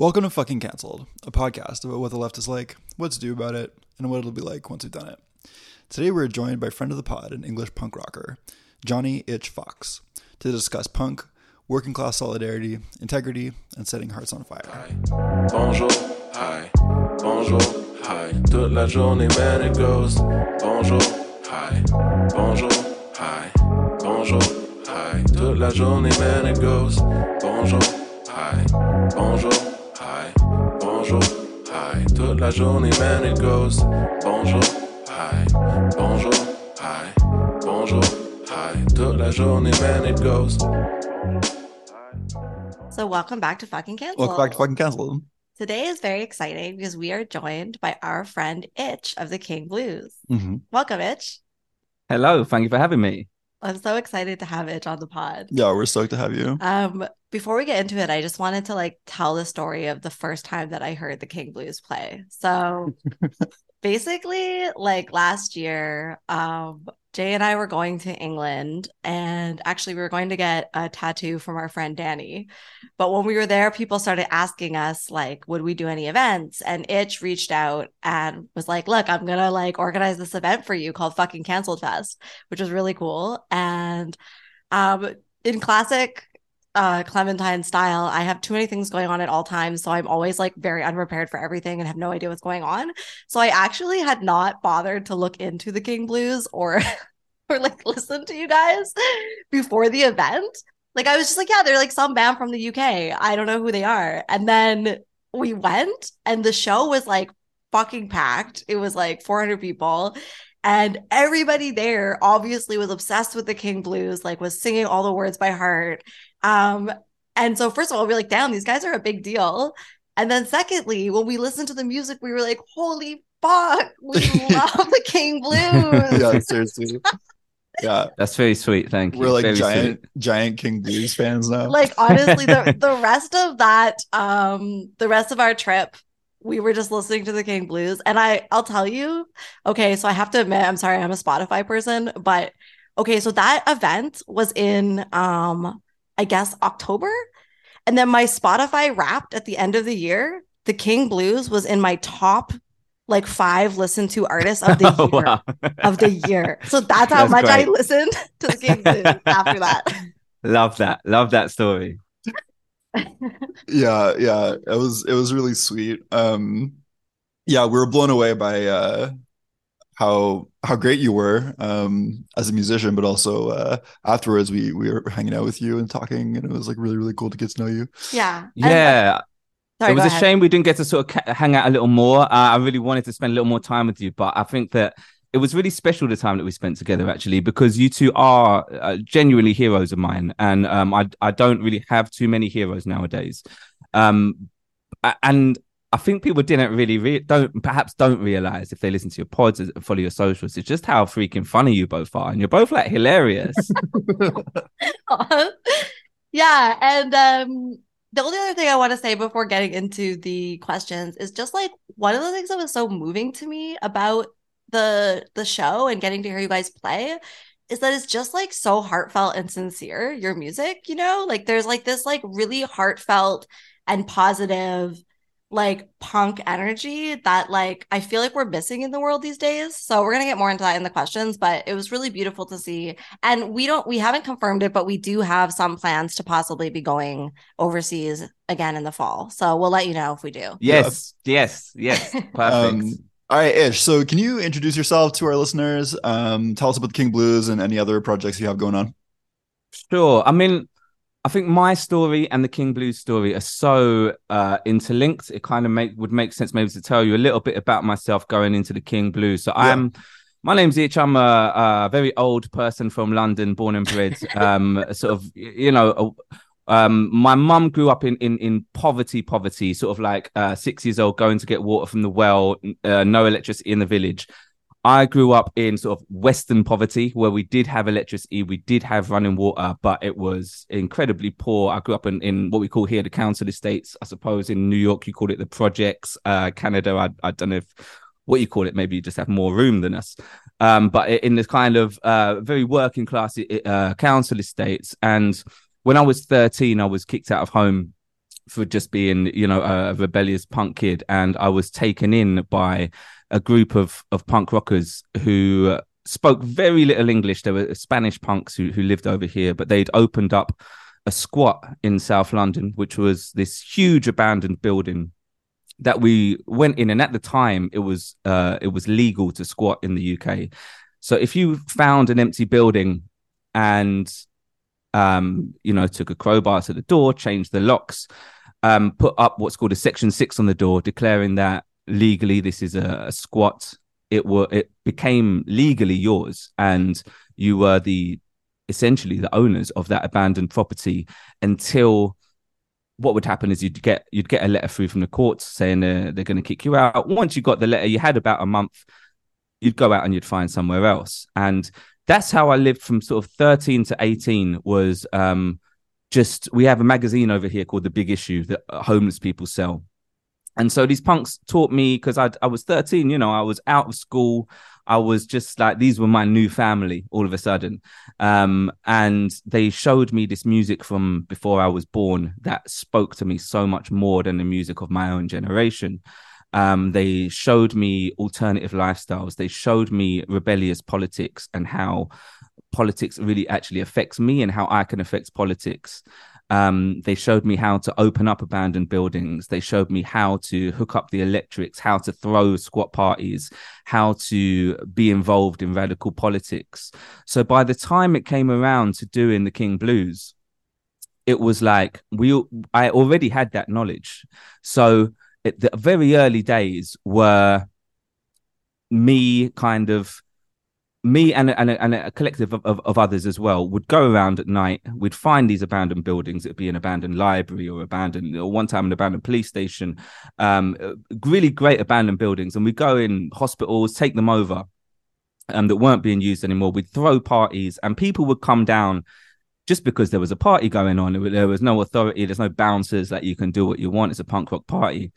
Welcome to Fucking Cancelled, a podcast about what the left is like, what to do about it, and what it'll be like once we've done it. Today we're joined by friend of the pod and English punk rocker, Jonny Itch Fox, to discuss punk, working class solidarity, integrity, and setting hearts on fire. Hi. Bonjour, hi. Bonjour, hi. Toute la journée, man, it goes. Bonjour, hi. Bonjour, hi. Bonjour, hi. Toute la journée, man, it goes. Bonjour, hi. Bonjour. Bonjour, hi, toute la journée, man, it goes. Bonjour, hi, bonjour, hi, bonjour, hi, toute la journée, man, it goes. So welcome back to Fucking Cancelled. Today is very exciting because we are joined by our friend Itch of the King Blues. Mm-hmm. Welcome, Itch. Hello, thank you for having me. I'm so excited to have Itch on the pod. Yeah, we're stoked to have you. Before we get into it, I just wanted to tell the story of the first time that I heard the King Blues play. So basically, last year, Jay and I were going to England, and actually we were going to get a tattoo from our friend Danny. But when we were there, people started asking us, would we do any events? And Itch reached out and was like, look, I'm going to organize this event for you called Fucking Cancelled Fest, which was really cool. And in classic Clementine style, I have too many things going on at all times, so I'm always very unprepared for everything and have no idea what's going on. So I actually had not bothered to look into the King Blues or listen to you guys before the event. I was just yeah, they're some band from the UK. I don't know who they are. And then we went, and the show was fucking packed. It was 400 people. And everybody there obviously was obsessed with the King Blues, was singing all the words by heart. And so first of all, we're damn, these guys are a big deal. And then secondly, when we listened to the music, we were holy fuck, we love the King Blues. Yeah, seriously. Yeah, that's very sweet. Thank you. We're giant King Blues fans now. Honestly, the rest of that, the rest of our trip, we were just listening to the King Blues. And I'll tell you, okay, so I have to admit, I'm sorry, I'm a Spotify person, but okay, so that event was in, I guess, October. And then my Spotify Wrapped at the end of the year, the King Blues was in my top 5 listened to artists of the year. Oh, wow. So that's how much great. I listened to the King Blues after that. Love that. Love that story. Yeah. It was really sweet. Yeah, we were blown away by how great you were as a musician, but also afterwards we were hanging out with you and talking, and it was really, really cool to get to know you. Yeah. Yeah. Sorry, it was a shame we didn't get to sort of hang out a little more. I really wanted to spend a little more time with you, but I think that it was really special the time that we spent together, actually, because you two are genuinely heroes of mine. And I don't really have too many heroes nowadays. And I think people didn't really don't realize, if they listen to your pods and follow your socials, it's just how freaking funny you both are, and you're both hilarious. Yeah, and the only other thing I want to say before getting into the questions is just one of the things that was so moving to me about the show and getting to hear you guys play is that it's just so heartfelt and sincere, your music, there's this really heartfelt and positive punk energy that I feel we're missing in the world these days. So we're gonna get more into that in the questions, but it was really beautiful to see. And we haven't confirmed it, but we do have some plans to possibly be going overseas again in the fall. So we'll let you know if we do. Yes. Perfect. All right, Ish. So can you introduce yourself to our listeners? Tell us about the King Blues and any other projects you have going on. Sure. I mean, I think my story and the King Blues story are so interlinked. It kind of would make sense maybe to tell you a little bit about myself going into the King Blues. So yeah. My name's Itch. I'm a very old person from London, born and bred. My mum grew up in poverty, 6 years old, going to get water from the well, no electricity in the village. I grew up in sort of Western poverty, where we did have electricity, we did have running water, but it was incredibly poor. I grew up in what we call here the council estates. I suppose in New York you call it the projects. Canada, I don't know what you call it. Maybe you just have more room than us. But in this kind of very working class council estates. And when I was 13, I was kicked out of home for just being, you know, a rebellious punk kid. And I was taken in by a group of punk rockers who spoke very little English. There were Spanish punks who lived over here, but they'd opened up a squat in South London, which was this huge abandoned building that we went in. And at the time, it was legal to squat in the UK. So if you found an empty building and, you know, took a crowbar to the door, changed the locks, put up what's called a Section 6 on the door, declaring that legally this is a squat, it became legally yours. And you were essentially the owners of that abandoned property until... what would happen is you'd get a letter through from the courts saying they're going to kick you out. Once you got the letter, you had about a month, you'd go out and you'd find somewhere else. And that's how I lived from sort of 13 to 18 was we have a magazine over here called The Big Issue that homeless people sell. And so these punks taught me, because I was 13, you know, I was out of school. I was just like, these were my new family all of a sudden. And they showed me this music from before I was born that spoke to me so much more than the music of my own generation. They showed me alternative lifestyles. They showed me rebellious politics and how politics really actually affects me and how I can affect politics. They showed me how to open up abandoned buildings. They showed me how to hook up the electrics, how to throw squat parties, how to be involved in radical politics. So by the time it came around to doing the King Blues, it was like I already had that knowledge. So the very early days were me and a collective of others as well would go around at night. We'd find these abandoned buildings. It'd be an abandoned library or one time an abandoned police station, really great abandoned buildings. And we'd go in hospitals, take them over that weren't being used anymore. We'd throw parties and people would come down just because there was a party going on. There was no authority. There's no bouncers. Like, you can do what you want. It's a punk rock party.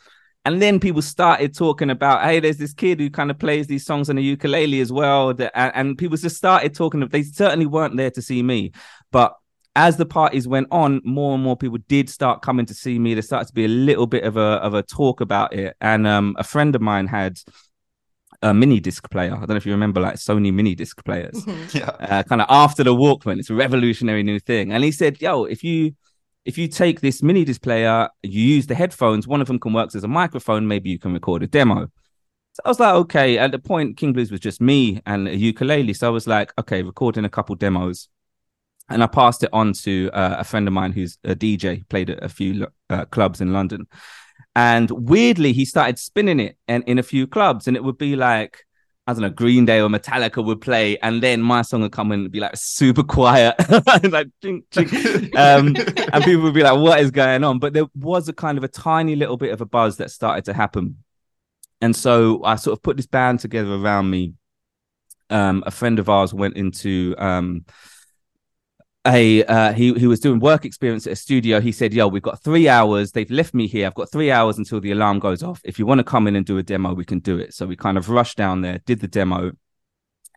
And then people started talking about, hey, there's this kid who kind of plays these songs on the ukulele as well. And people just started talking. They certainly weren't there to see me. But as the parties went on, more and more people did start coming to see me. There started to be a little bit of a talk about it. And a friend of mine had a mini disc player. I don't know if you remember, like, Sony mini disc players. Yeah. Kind of after the Walkman. It's a revolutionary new thing. And he said, yo, if you take this mini disc player, you use the headphones, one of them can work as a microphone, maybe you can record a demo. So I was like, okay. At the point, King Blues was just me and a ukulele. So I was like, okay, recording a couple demos. And I passed it on to a friend of mine who's a DJ, played at a few clubs in London. And weirdly, he started spinning it and in a few clubs. And it would be like, I don't know, Green Day or Metallica would play, and then my song would come in and be like super quiet, like chink, chink. And people would be like, what is going on? But there was a kind of a tiny little bit of a buzz that started to happen. And so I sort of put this band together around me. A friend of ours went into he was doing work experience at a studio. He said, yo, we've got 3 hours. They've left me here. I've got 3 hours until the alarm goes off. If you want to come in and do a demo, we can do it. So we kind of rushed down there, did the demo.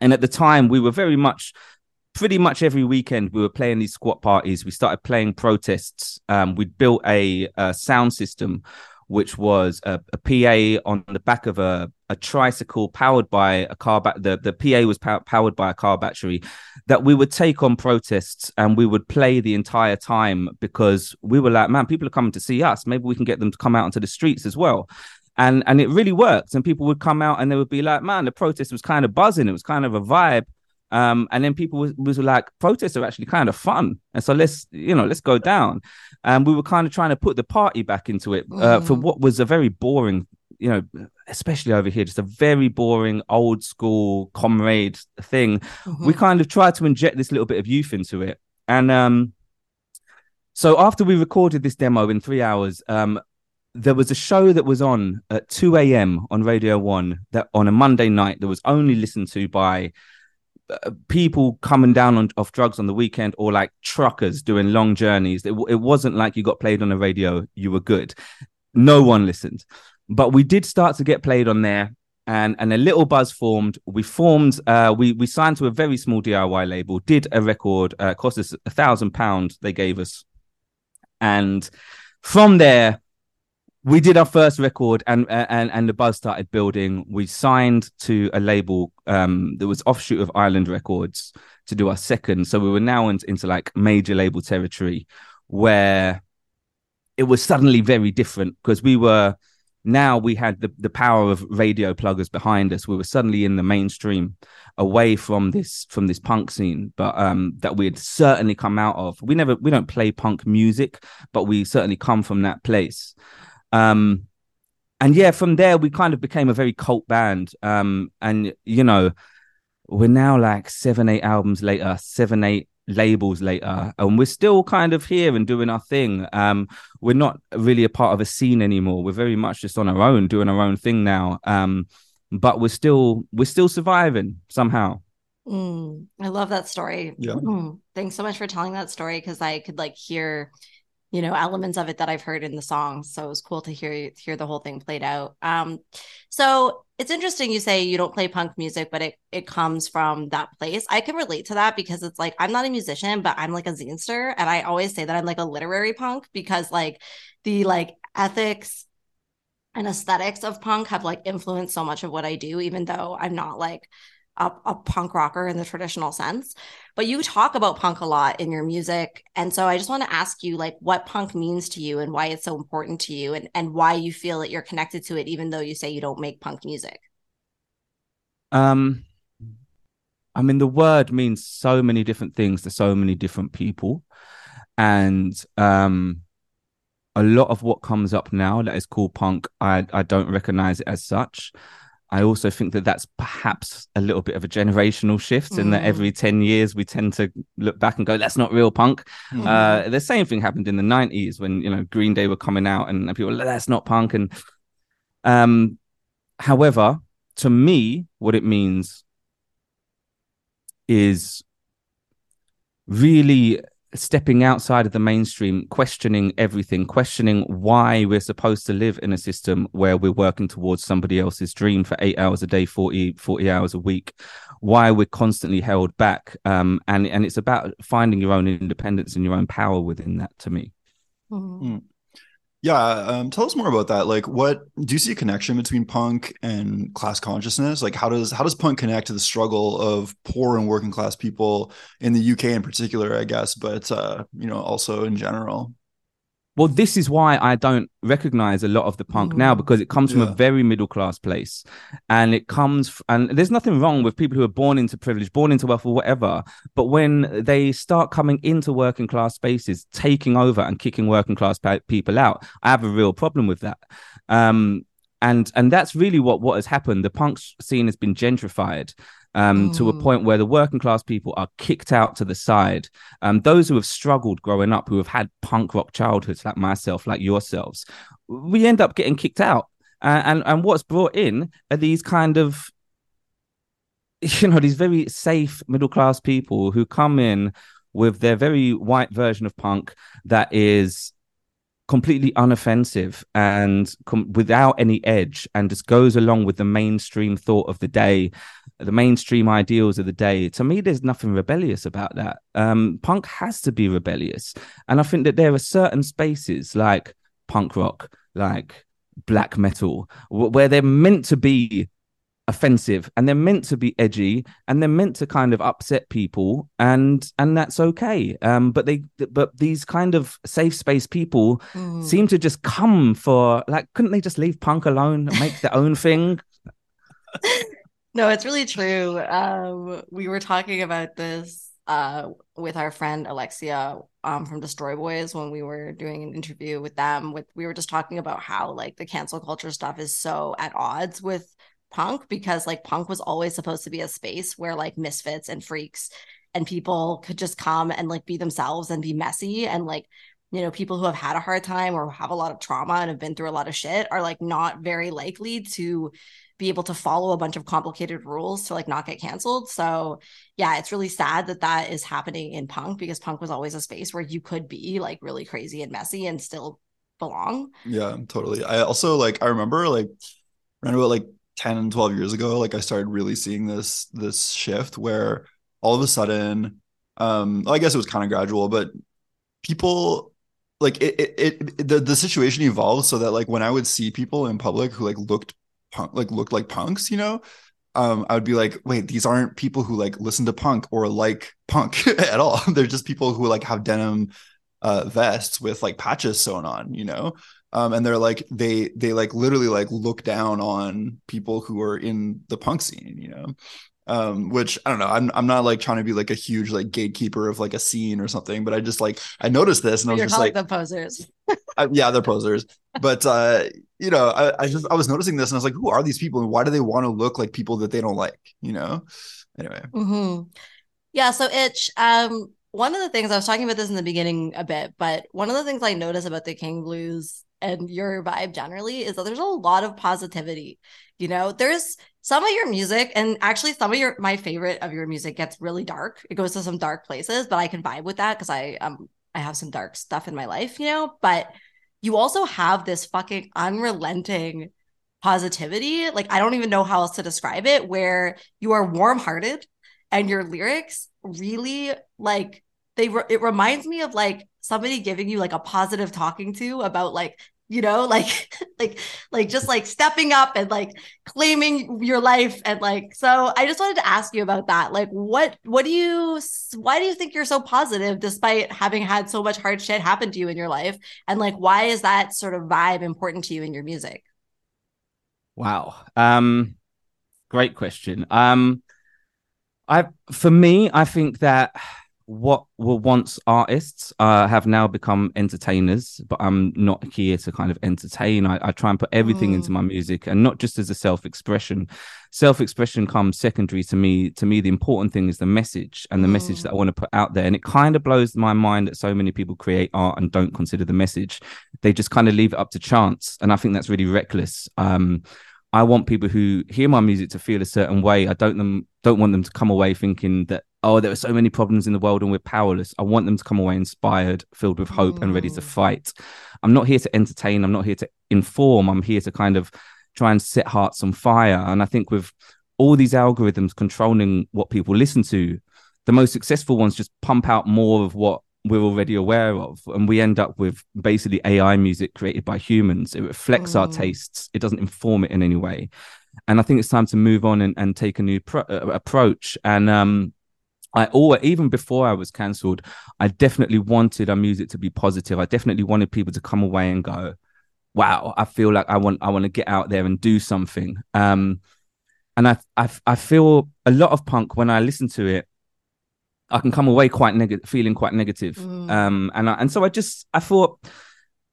And at the time, we were pretty much every weekend, we were playing these squat parties. We started playing protests. We'd built a sound system, which was a PA on the back of a tricycle powered by a car. The PA was powered by a car battery that we would take on protests, and we would play the entire time because we were like, man, people are coming to see us. Maybe we can get them to come out onto the streets as well. And it really worked. And people would come out and they would be like, man, the protest was kind of buzzing. It was kind of a vibe. And then people was like, protests are actually kind of fun. And so let's go down. And we were kind of trying to put the party back into it for what was a very boring, you know, especially over here, just a very boring old school comrade thing. We kind of tried to inject this little bit of youth into it. And so after we recorded this demo in 3 hours, there was a show that was on at 2 a.m. on Radio One that on a Monday night that was only listened to by people coming down off drugs on the weekend, or like truckers doing long journeys. It wasn't like you got played on the radio, you were good. No one listened, but we did start to get played on there, and a little buzz formed. We signed to a very small DIY label, did a record, cost us £1,000 they gave us. And From there, we did our first record, and the buzz started building. We signed to a label that was offshoot of Island Records to do our second. So we were now into like major label territory, where it was suddenly very different, because we had the power of radio pluggers behind us. We were suddenly in the mainstream, away from this punk scene, but that we had certainly come out of. We don't play punk music, but we certainly come from that place. And yeah, from there we kind of became a very cult band. And you know, we're now like 7-8 albums later, 7-8 labels later, and we're still kind of here and doing our thing. We're not really a part of a scene anymore. We're very much just on our own, doing our own thing now. But we're still surviving somehow. I love that story. Yeah. Thanks so much for telling that story, because I could like hear, you know, elements of it that I've heard in the song. So it was cool to hear the whole thing played out. So it's interesting you say you don't play punk music, but it comes from that place. I can relate to that, because it's like, I'm not a musician, but I'm like a zinester. And I always say that I'm like a literary punk, because like the like ethics and aesthetics of punk have like influenced so much of what I do, even though I'm not like a punk rocker in the traditional sense. But you talk about punk a lot in your music, and so I just want to ask you like what punk means to you and why it's so important to you, and why you feel that you're connected to it, even though you say you don't make punk music. I mean, the word means so many different things to so many different people, and a lot of what comes up now that is called punk, I don't recognize it as such. I also think that that's perhaps a little bit of a generational shift, in that every 10 years we tend to look back and go, that's not real punk. The same thing happened in the 90s when, you know, Green Day were coming out and people were like, that's not punk. And however, to me, what it means is really stepping outside of the mainstream, questioning everything, questioning why we're supposed to live in a system where we're working towards somebody else's dream for 8 hours a day, 40 hours a week, why we're constantly held back. And it's about finding your own independence and your own power within that, to me. Yeah. Tell us more about that. Like, what do you see a connection between punk and class consciousness? Like, how does punk connect to the struggle of poor and working class people in the UK in particular, I guess, but, you know, also in general? Well, this is why I don't recognize a lot of the punk now, because it comes from a very middle class place, and it comes and there's nothing wrong with people who are born into privilege, born into wealth or whatever. But when they start coming into working class spaces, taking over and kicking working class people out, I have a real problem with that. And that's really what has happened. The punk scene has been gentrified. To a point where the working class people are kicked out to the side. Those who have struggled growing up, who have had punk rock childhoods like myself, like yourselves, we end up getting kicked out. And what's brought in are these kind of, you know, these very safe middle class people who come in with their very white version of punk that is completely unoffensive and without any edge, and just goes along with the mainstream thought of the day, the mainstream ideals of the day. To me, there's nothing rebellious about that. Punk has to be rebellious. And I think that there are certain spaces like punk rock, like black metal, where they're meant to be offensive and they're meant to be edgy and they're meant to kind of upset people, and that's okay. But these kind of safe space people seem to just come for, like, couldn't they just leave punk alone and make their own thing? No, it's really true. We were talking about this with our friend Alexia from Destroy Boys when we were doing an interview with them. We were just talking about how like the cancel culture stuff is so at odds with punk, because like punk was always supposed to be a space where like misfits and freaks and people could just come and like be themselves and be messy, and like, you know, people who have had a hard time or have a lot of trauma and have been through a lot of shit are like not very likely to be able to follow a bunch of complicated rules to like not get canceled. So yeah, it's really sad that is happening in punk, because punk was always a space where you could be like really crazy and messy and still belong. Yeah, totally. I also like, I remember like around about like 10 and 12 years ago, like I started really seeing this shift where all of a sudden, I guess it was kind of gradual, but people like the situation evolved so that like when I would see people in public who like looked like punks, you know, I would be like, wait, these aren't people who like listen to punk or like punk at all. They're just people who like have denim vests with like patches sewn on, you know. And they're like they like literally like look down on people who are in the punk scene, you know. Which I don't know. I'm not like trying to be like a huge like gatekeeper of like a scene or something, but I just like I noticed this and I was just like, the posers. Yeah, they're posers. But you know, I was noticing this and I was like, who are these people and why do they want to look like people that they don't like? You know. Anyway. Mm-hmm. Yeah. So Itch. One of the things I was talking about this in the beginning a bit, but one of the things I noticed about the King Blues and your vibe generally is that there's a lot of positivity. You know, there's some of your music, and actually some of my favorite of your music gets really dark. It goes to some dark places, but I can vibe with that because I have some dark stuff in my life, you know. But you also have this fucking unrelenting positivity. Like, I don't even know how else to describe it, where you are warm-hearted and your lyrics really like it reminds me of like somebody giving you like a positive talking to about like, you know, like just like stepping up and like claiming your life. And like, so I just wanted to ask you about that. Like, why do you think you're so positive despite having had so much hard shit happen to you in your life? And like, why is that sort of vibe important to you in your music? Wow. Great question. For me, I think that what were once artists have now become entertainers, but I'm not here to kind of entertain. I try and put everything into my music, and not just as a self-expression. Self-expression comes secondary to me. To me, the important thing is the message and the message that I want to put out there. And it kind of blows my mind that so many people create art and don't consider the message. They just kind of leave it up to chance. And I think that's really reckless. I want people who hear my music to feel a certain way. I don't want them to come away thinking that, oh, there are so many problems in the world and we're powerless. I want them to come away inspired, filled with hope and ready to fight. I'm not here to entertain. I'm not here to inform. I'm here to kind of try and set hearts on fire. And I think with all these algorithms controlling what people listen to, the most successful ones just pump out more of what we're already aware of, and we end up with basically AI music created by humans. It reflects our tastes. It doesn't inform it in any way. And I think it's time to move on and take a new approach. And even before I was cancelled, I definitely wanted our music to be positive. I definitely wanted people to come away and go, wow, I feel like I want to get out there and do something. And I feel a lot of punk when I listen to it, I can come away feeling quite negative. And so I thought,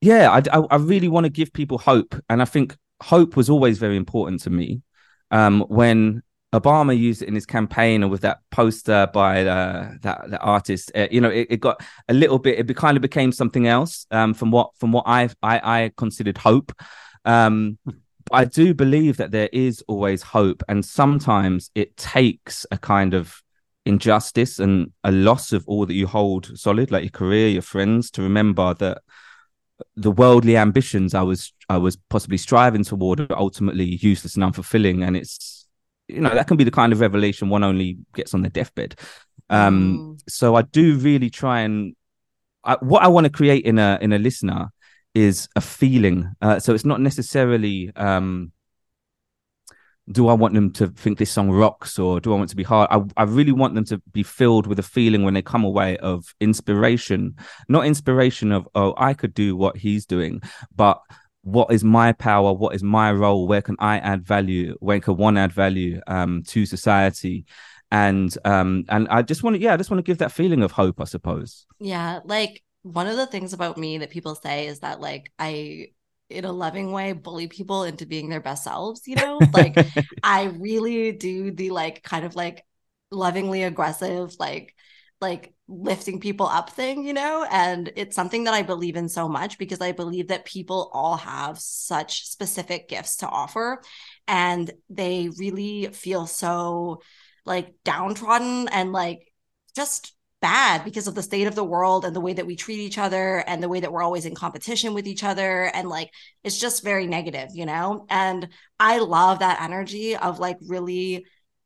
yeah, I really want to give people hope. And I think hope was always very important to me. When Obama used it in his campaign, or with that poster by that artist, you know, it got a little bit, it kind of became something else from what I considered hope. But I do believe that there is always hope. And sometimes it takes a kind of injustice and a loss of all that you hold solid, like your career, your friends, to remember that the worldly ambitions I was possibly striving toward are ultimately useless and unfulfilling. And it's, you know, that can be the kind of revelation one only gets on their deathbed. So I do really try, and what I want to create in a listener is a feeling. So it's not necessarily do I want them to think this song rocks, or do I want it to be hard? I really want them to be filled with a feeling when they come away of inspiration, not inspiration of, oh, I could do what he's doing, but what is my power? What is my role? Where can I add value? Where can one add value to society? And I just want to give that feeling of hope, I suppose. Yeah. Like, one of the things about me that people say is that, like, I, in a loving way, bully people into being their best selves, you know, like I really do the like kind of like lovingly aggressive, like lifting people up thing, you know. And it's something that I believe in so much, because I believe that people all have such specific gifts to offer, and they really feel so like downtrodden and like just bad because of the state of the world and the way that we treat each other and the way that we're always in competition with each other. And like, it's just very negative, you know? And I love that energy of like really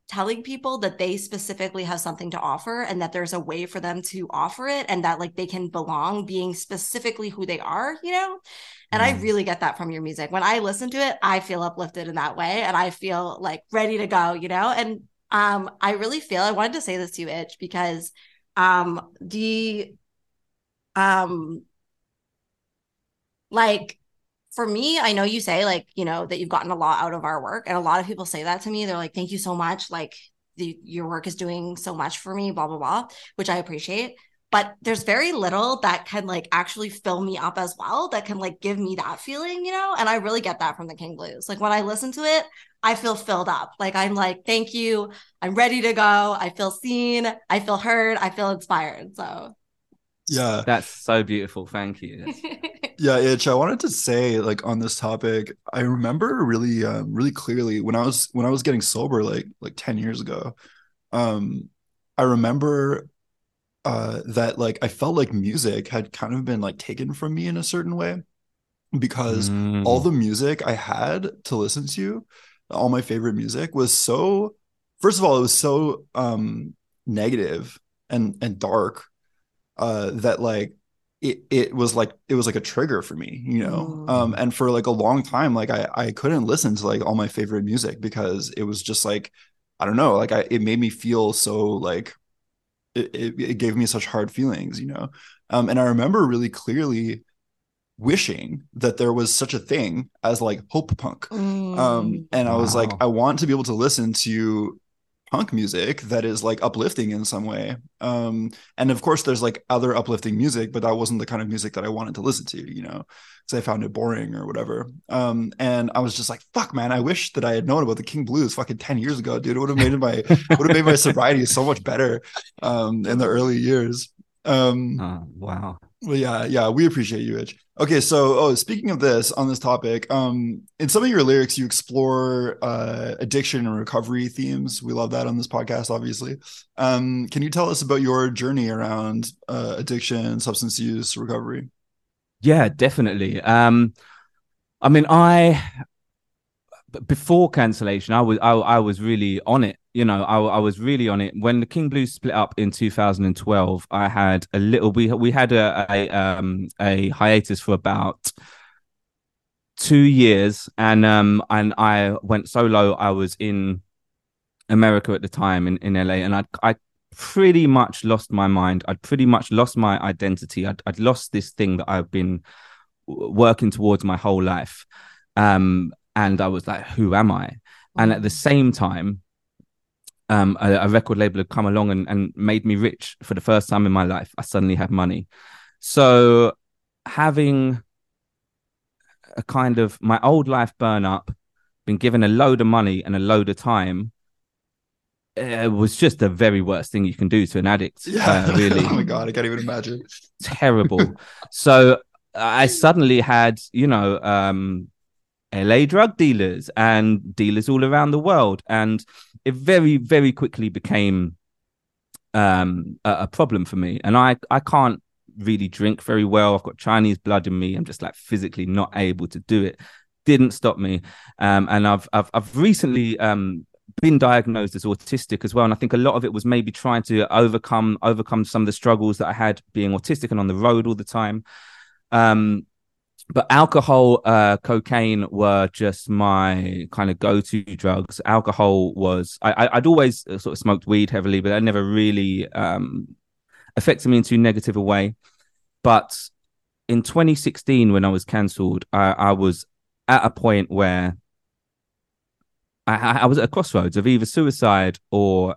telling people that they specifically have something to offer and that there's a way for them to offer it and that like they can belong being specifically who they are, you know? And I really get that from your music. When I listen to it, I feel uplifted in that way and I feel like ready to go, you know? And I really feel, I wanted to say this to you, Itch, because like for me, I know you say like, you know, that you've gotten a lot out of our work. And a lot of people say that to me. They're like, thank you so much. Like your work is doing so much for me, blah, blah, blah, which I appreciate. But there's very little that can like actually fill me up as well, that can like give me that feeling, you know? And I really get that from the King Blues. Like when I listen to it, I feel filled up. Like I'm like, thank you. I'm ready to go. I feel seen. I feel heard. I feel inspired. So yeah, that's so beautiful. Thank you. Yeah, Itch, I wanted to say like on this topic, I remember really, really clearly when I was getting sober, like 10 years ago, I remember that like I felt like music had kind of been like taken from me in a certain way, because all the music I had to listen to, all my favorite music, was so, first of all, it was so negative and dark that like it was like a trigger for me, you know? And for like a long time, like I couldn't listen to like all my favorite music because it was just like, I don't know, like it made me feel so like it gave me such hard feelings, you know? And I remember really clearly wishing that there was such a thing as like hope punk. And I was like, I want to be able to listen to punk music that is like uplifting in some way. And of course there's like other uplifting music, but that wasn't the kind of music that I wanted to listen to, you know, because I found it boring or whatever. And I was just like, fuck man, I wish that I had known about the King Blues fucking 10 years ago, dude. It would have made my sobriety so much better in the early years. Wow. Well, yeah, we appreciate you, Itch. Okay, so speaking of this, on this topic, in some of your lyrics, you explore addiction and recovery themes. We love that on this podcast, obviously. Can you tell us about your journey around addiction, substance use, recovery? Yeah, definitely. I mean, before cancellation, I was really on it. You know, I was really on it. When the King Blues split up in 2012, I had a little. We had a hiatus for about 2 years, and I went solo. I was in America at the time, in LA, and I pretty much lost my mind. I'd pretty much lost my identity. I'd lost this thing that I've been working towards my whole life, and I was like, who am I? And at the same time, a record label had come along and made me rich for the first time in my life. I suddenly had money. So having a kind of my old life burn up, been given a load of money and a load of time, it was just the very worst thing you can do to an addict. Yeah. Really. Oh my God, I can't even imagine. Terrible. So I suddenly had, you know, LA drug dealers and dealers all around the world, and it very, very quickly became a problem for me. And I can't really drink very well. I've got Chinese blood in me. I'm just like physically not able to do it. Didn't stop me. And I've recently been diagnosed as autistic as well. And I think a lot of it was maybe trying to overcome some of the struggles that I had being autistic and on the road all the time. But alcohol, cocaine were just my kind of go-to drugs. Alcohol was, I'd always sort of smoked weed heavily, but that never really affected me in too negative a way. But in 2016, when I was cancelled, I was at a point where I was at a crossroads of either suicide or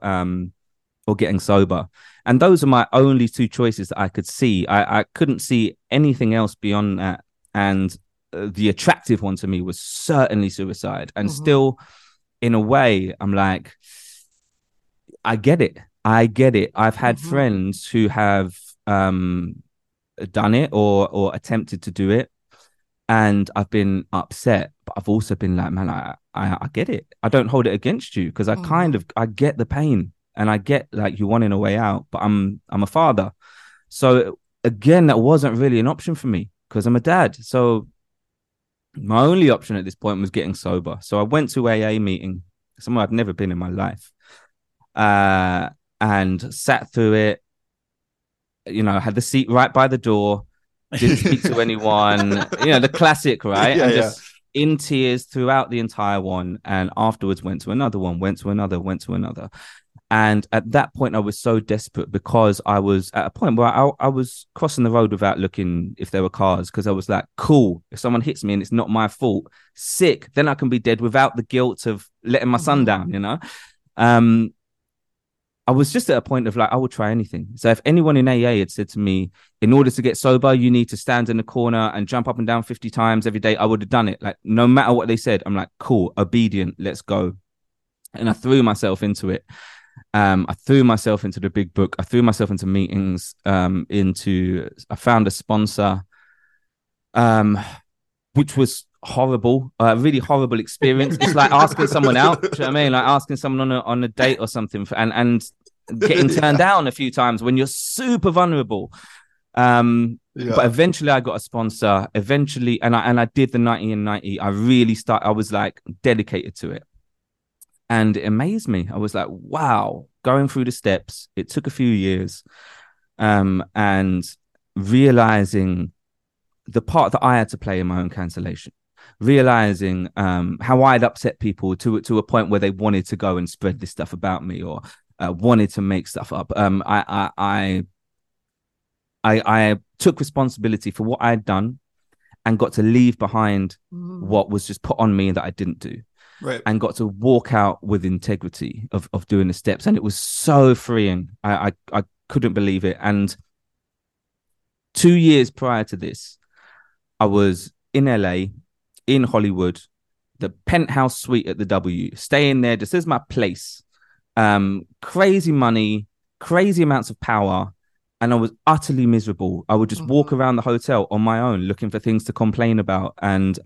getting sober. And those are my only two choices that I could see. I couldn't see anything else beyond that. And the attractive one to me was certainly suicide. And still, in a way, I'm like, I get it. I've had friends who have done it or attempted to do it. And I've been upset, but I've also been like, man, I get it. I don't hold it against you because I get the pain and I get like you wanting a way out, but I'm a father. So again, that wasn't really an option for me, because I'm a dad. So my only option at this point was getting sober. So I went to AA meeting, somewhere I'd never been in my life, and sat through it. You know, had the seat right by the door, didn't speak to anyone. You know, the classic, right? Yeah, and just in tears throughout the entire one, and afterwards went to another one, went to another, went to another. And at that point, I was so desperate because I was at a point where I was crossing the road without looking if there were cars, because I was like, cool, if someone hits me and it's not my fault, sick, then I can be dead without the guilt of letting my son down, you know? I was just at a point of like, I will try anything. So if anyone in AA had said to me, in order to get sober, you need to stand in the corner and jump up and down 50 times every day, I would have done it. Like, no matter what they said, I'm like, cool, obedient, let's go. And I threw myself into it. I threw myself into the big book. I threw myself into meetings. I found a sponsor, which was horrible, a really horrible experience. It's like asking someone out. Do you know what I mean? Like asking someone on a date or something, and getting turned down a few times when you're super vulnerable. But eventually I got a sponsor. Eventually, and I did the 90 and 90. I really started. I was like dedicated to it. And it amazed me. I was like, wow, going through the steps. It took a few years, and realizing the part that I had to play in my own cancellation, realizing how I'd upset people to a point where they wanted to go and spread this stuff about me, or wanted to make stuff up. I took responsibility for what I had done and got to leave behind what was just put on me that I didn't do. Right. And got to walk out with integrity of doing the steps. And it was so freeing. I couldn't believe it. And 2 years prior to this, I was in LA, in Hollywood, the penthouse suite at the W, staying there. This is my place. Crazy money, crazy amounts of power. And I was utterly miserable. I would just walk around the hotel on my own, looking for things to complain about. And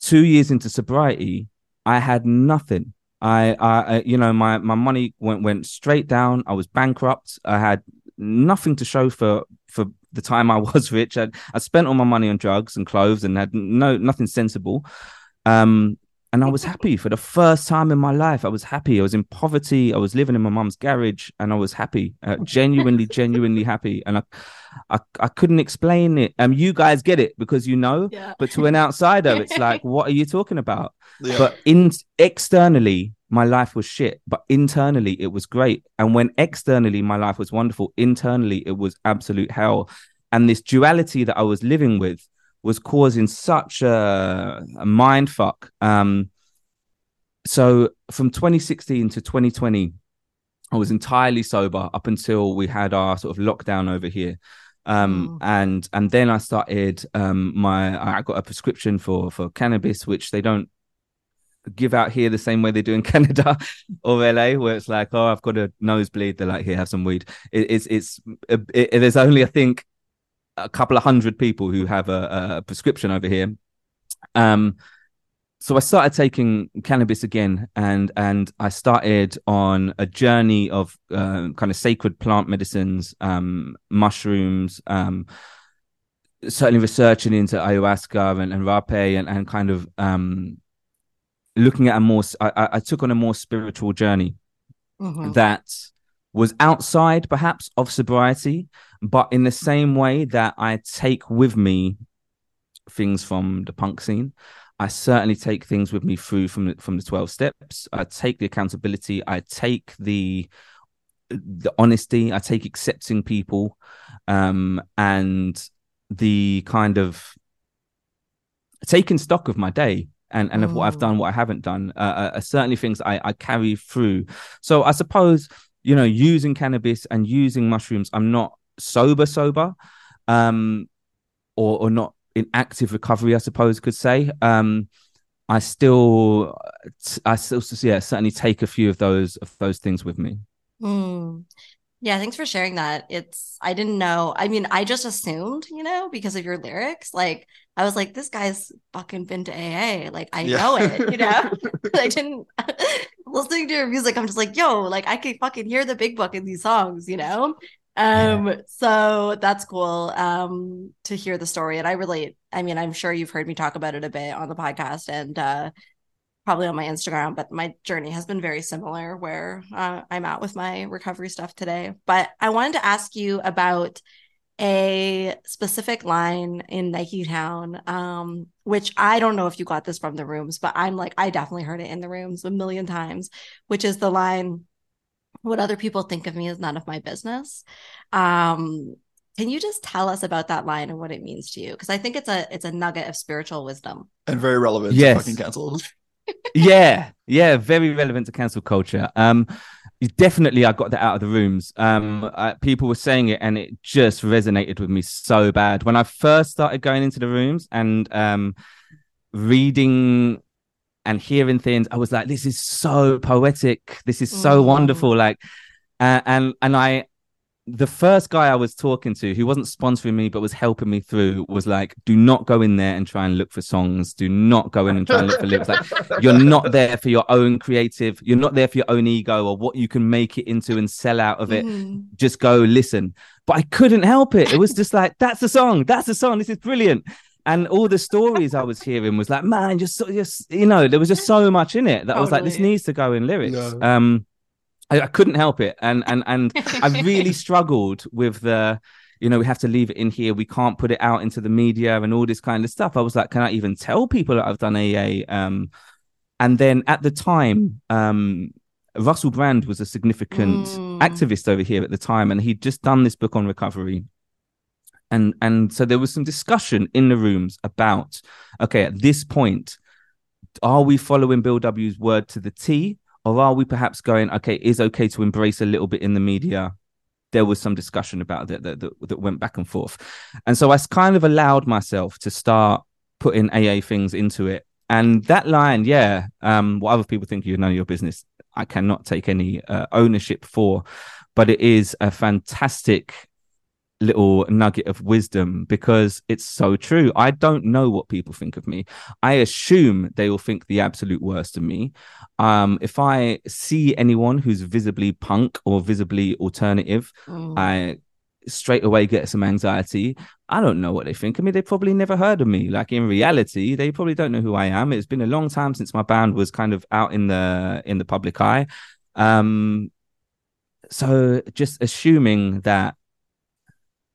2 years into sobriety, I had nothing. I you know, my money went straight down. I was bankrupt. I had nothing to show for the time I was rich. I spent all my money on drugs and clothes and had nothing sensible. And I was happy for the first time in my life. I was happy. I was in poverty. I was living in my mum's garage, and I was happy, genuinely happy. And I couldn't explain it. You guys get it because you know, but to an outsider, it's like, what are you talking about? Yeah. But externally, my life was shit, but internally it was great. And when externally my life was wonderful, internally it was absolute hell. And this duality that I was living with was causing such a mind fuck. So from 2016 to 2020, I was entirely sober up until we had our sort of lockdown over here. And then I started I got a prescription for cannabis, which they don't give out here the same way they do in Canada or LA, where it's like, oh, I've got a nosebleed. They're like, here, have some weed. It's there's only, I think, a couple of hundred people who have a prescription over here. So I started taking cannabis again, and I started on a journey of kind of sacred plant medicines, mushrooms, certainly researching into ayahuasca and rapé, and kind of looking at I took on a more spiritual journey that was outside perhaps of sobriety, but in the same way that I take with me things from the punk scene, I certainly take things with me through from the 12 steps. I take the accountability. I take the honesty. I take accepting people, and the kind of taking stock of my day and of what I've done, what I haven't done, are certainly things I carry through. So I suppose, you know, using cannabis and using mushrooms, I'm not sober, or not in active recovery, I suppose could say. I still certainly take a few of those things with me. Yeah, thanks for sharing that. I didn't know. I mean, I just assumed, you know, because of your lyrics, like I was like, this guy's fucking been to AA. Like I know it, you know. I didn't listening to your music. I'm just like, yo, like I can fucking hear the big book in these songs, you know. So that's cool to hear the story, and I relate. I mean, I'm sure you've heard me talk about it a bit on the podcast, and probably on my Instagram, but my journey has been very similar where I'm at with my recovery stuff today. But I wanted to ask you about a specific line in Nike Town, which I don't know if you got this from the rooms, but I'm like, I definitely heard it in the rooms a million times, which is the line, what other people think of me is none of my business. Can you just tell us about that line and what it means to you? Because I think it's a nugget of spiritual wisdom. And very relevant to fucking cancel. Yeah, very relevant to cancel culture. Definitely, I got that out of the rooms. People were saying it, and it just resonated with me so bad. When I first started going into the rooms and reading and hearing things, I was like, "This is so poetic. This is so wonderful." Like, the first guy I was talking to, who wasn't sponsoring me but was helping me through, was like, "Do not go in there and try and look for songs. Do not go in and try and look for lyrics. Like, you're not there for your own creative. You're not there for your own ego or what you can make it into and sell out of it. Just go listen." But I couldn't help it. It was just like, "That's the song. That's the song. This is brilliant." And all the stories I was hearing was like, "Man, there was just so much in it that I was like, this needs to go in lyrics." Yeah. I couldn't help it. And I really struggled with the, we have to leave it in here. We can't put it out into the media and all this kind of stuff. I was like, can I even tell people that I've done AA? And then at the time, Russell Brand was a significant activist over here at the time. And he'd just done this book on recovery. And so there was some discussion in the rooms about, okay, at this point, are we following Bill W's word to the T? Or are we perhaps going, okay, is okay to embrace a little bit in the media? There was some discussion about that went back and forth. And so I kind of allowed myself to start putting AA things into it. And that line, what other people think you're none of your business, I cannot take any ownership for. But it is a fantastic little nugget of wisdom because it's so true. I don't know what people think of me. I assume they will think the absolute worst of me. If I see anyone who's visibly punk or visibly alternative, I straight away get some anxiety. I don't know what they think of me. They probably never heard of me. Like, in reality, they probably don't know who I am. It's been a long time since my band was kind of out in the public eye. So just assuming that,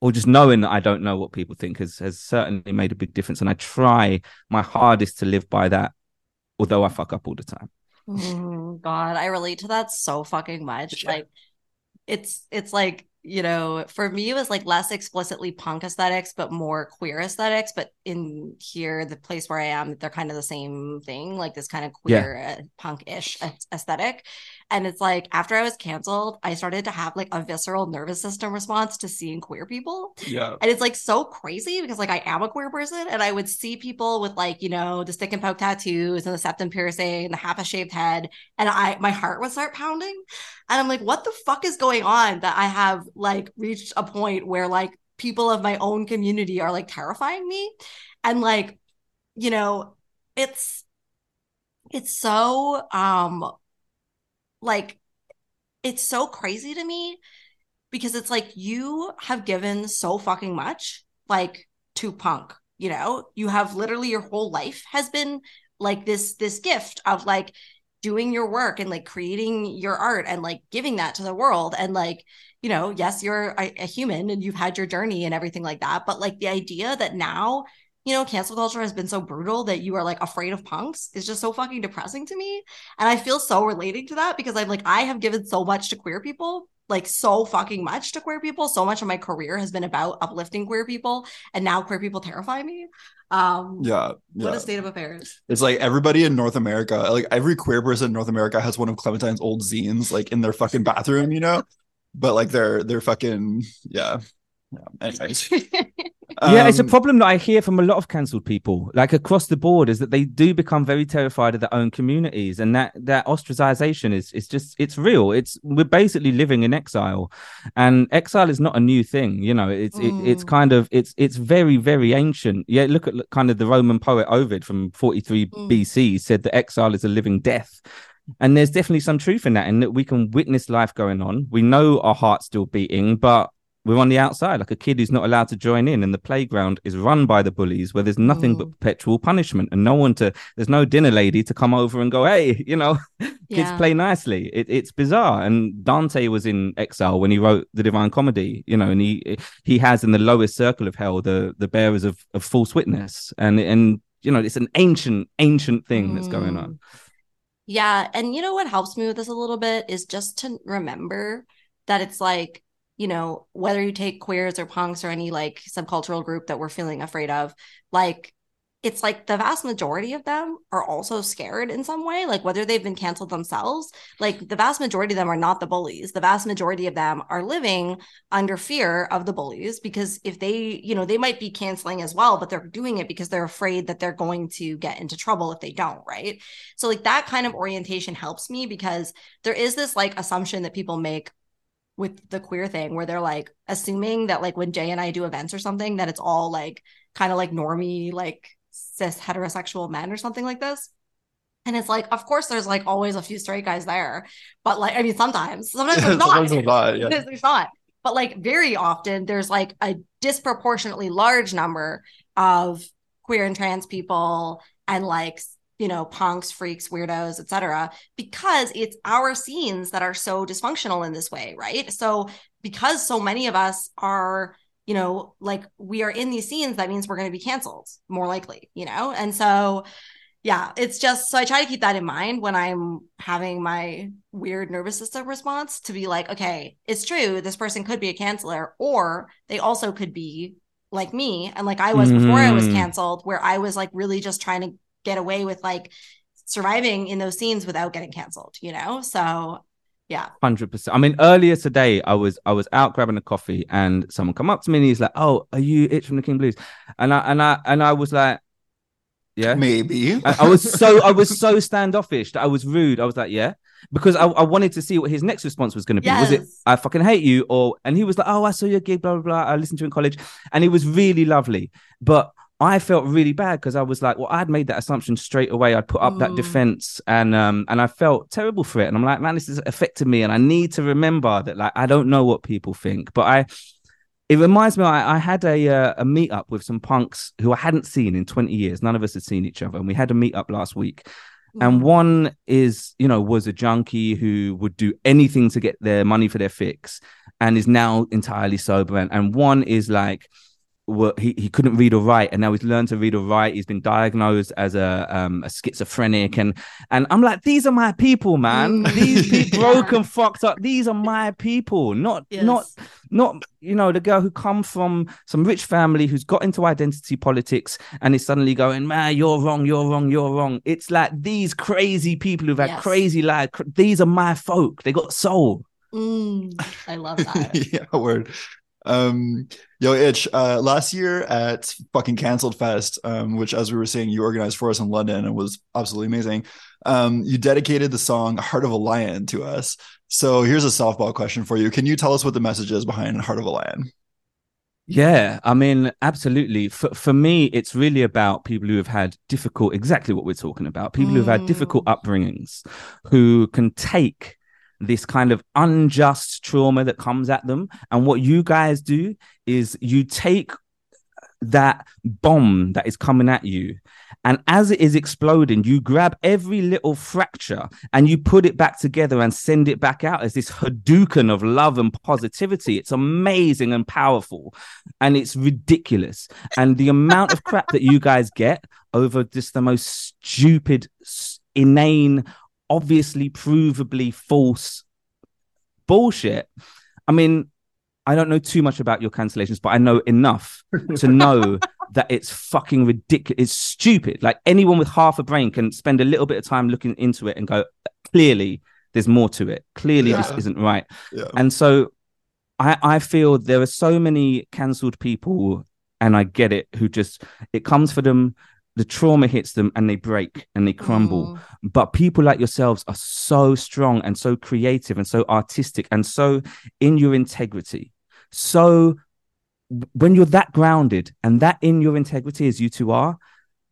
or just knowing that I don't know what people think has certainly made a big difference. And I try my hardest to live by that, although I fuck up all the time. God, I relate to that so fucking much. Like, it's like, for me, it was like less explicitly punk aesthetics, but more queer aesthetics. But in here, the place where I am, they're kind of the same thing, like this kind of queer punk-ish aesthetic. And it's like, after I was canceled, I started to have like a visceral nervous system response to seeing queer people. Yeah. And it's like so crazy because like I am a queer person and I would see people with like, the stick and poke tattoos and the septum piercing and the half a shaved head. And my heart would start pounding. And I'm like, what the fuck is going on that I have like reached a point where like people of my own community are like terrifying me? And like, it's so, like, it's so crazy to me because it's like you have given so fucking much, like, to punk, you have literally your whole life has been like this gift of like doing your work and like creating your art and like giving that to the world. And like, yes, you're a human and you've had your journey and everything like that. But like the idea that now, cancel culture has been so brutal that you are like afraid of punks is just so fucking depressing to me. And I feel so relating to that because I'm like, I have given so much to queer people, like so fucking much to queer people. So much of my career has been about uplifting queer people. And now queer people terrify me. What a state of affairs. It's like everybody in North America, like every queer person in North America has one of Clementine's old zines, like in their fucking bathroom, but like they're fucking, anyways. It's a problem that I hear from a lot of cancelled people, like across the board, is that they do become very terrified of their own communities, and that ostracization is just, it's real. We're basically living in exile, and exile is not a new thing. It's kind of it's very, very ancient. Look at kind of the Roman poet Ovid from 43 BC said that exile is a living death. And there's definitely some truth in that we can witness life going on. We know our heart's still beating, but we're on the outside, like a kid who's not allowed to join in, and the playground is run by the bullies, where there's nothing but perpetual punishment and no one to, there's no dinner lady to come over and go, hey, you know, kids play nicely. It's bizarre. And Dante was in exile when he wrote the Divine Comedy, you know, and he has in the lowest circle of hell the bearers of false witness, and you know, it's an ancient thing that's going on. Yeah, and you know what helps me with this a little bit is just to remember that it's like, you know, whether you take queers or punks or any like subcultural group that we're feeling afraid of, like, it's like the vast majority of them are also scared in some way, like whether they've been canceled themselves, like the vast majority of them are not the bullies. The vast majority of them are living under fear of the bullies, because if they, you know, they might be canceling as well, but they're doing it because they're afraid that they're going to get into trouble if they don't, right? So like that kind of orientation helps me, because there is this like assumption that people make with the queer thing where they're like assuming that like when Jay and I do events or something, that it's all like kind of like normie, like cis heterosexual men or something like this. And it's like, of course there's like always a few straight guys there, but like, I mean, sometimes it's not. Sometimes it's not, yeah. It's not, but like very often there's like a disproportionately large number of queer and trans people and like, you know, punks, freaks, weirdos, etc., because it's our scenes that are so dysfunctional in this way, right? So because so many of us are, you know, like we are in these scenes, that means we're going to be canceled more likely, you know? And so, yeah, it's just, so I try to keep that in mind when I'm having my weird nervous system response, to be like, okay, it's true, this person could be a canceler, or they also could be like me. And like I was before I was canceled, where I was like really just trying to get away with like surviving in those scenes without getting canceled, you know? So yeah. 100%. I mean, earlier today, I was out grabbing a coffee and someone come up to me and he's like, oh, are you Itch from the King Blues? And I was like, yeah, maybe. I was so standoffish that I was rude. I was like, yeah, because I wanted to see what his next response was going to be. Yes. Was it, I fucking hate you? Or, and he was like, oh, I saw your gig, blah, blah, blah. I listened to you in college. And he was really lovely. But I felt really bad because I was like, well, I'd made that assumption straight away. I'd put up that defense, and I felt terrible for it. And I'm like, man, this has affected me. And I need to remember that, like, I don't know what people think, but it reminds me, I had a meet up with some punks who I hadn't seen in 20 years. None of us had seen each other. And we had a meet up last week. And one is, you know, was a junkie who would do anything to get their money for their fix and is now entirely sober. And one is like, well, he couldn't read or write, and now he's learned to read or write. He's been diagnosed as a schizophrenic, and I'm like, these are my people, man. These people, broken, fucked up. These are my people, not you know, the girl who come from some rich family who's got into identity politics and is suddenly going, man, you're wrong, you're wrong, you're wrong. It's like these crazy people who've had crazy lives. These are my folk. They got soul. I love that. Yeah, word. Yo, Itch, last year at Fucking Cancelled Fest, which, as we were saying, you organized for us in London and was absolutely amazing, you dedicated the song Heart of a Lion to us. So here's a softball question for you. Can you tell us what the message is behind Heart of a Lion? Yeah, I mean, absolutely. For me, it's really about people who have had difficult, exactly what we're talking about, people who've had difficult upbringings, who can take this kind of unjust trauma that comes at them. And what you guys do is you take that bomb that is coming at you, and as it is exploding, you grab every little fracture and you put it back together and send it back out as this Hadouken of love and positivity. It's amazing and powerful, and it's ridiculous. And the amount of crap that you guys get over just the most stupid, inane, obviously provably false bullshit. I mean, I don't know too much about your cancellations, but I know enough to know that it's fucking ridiculous. It's stupid. Like, anyone with half a brain can spend a little bit of time looking into it and go, clearly there's more to it. Clearly this isn't right. Yeah. And so I feel there are so many cancelled people, and I get it, who just, it comes for them, the trauma hits them and they break and they crumble. But people like yourselves are so strong and so creative and so artistic and so in your integrity. So when you're that grounded and that in your integrity as you two are,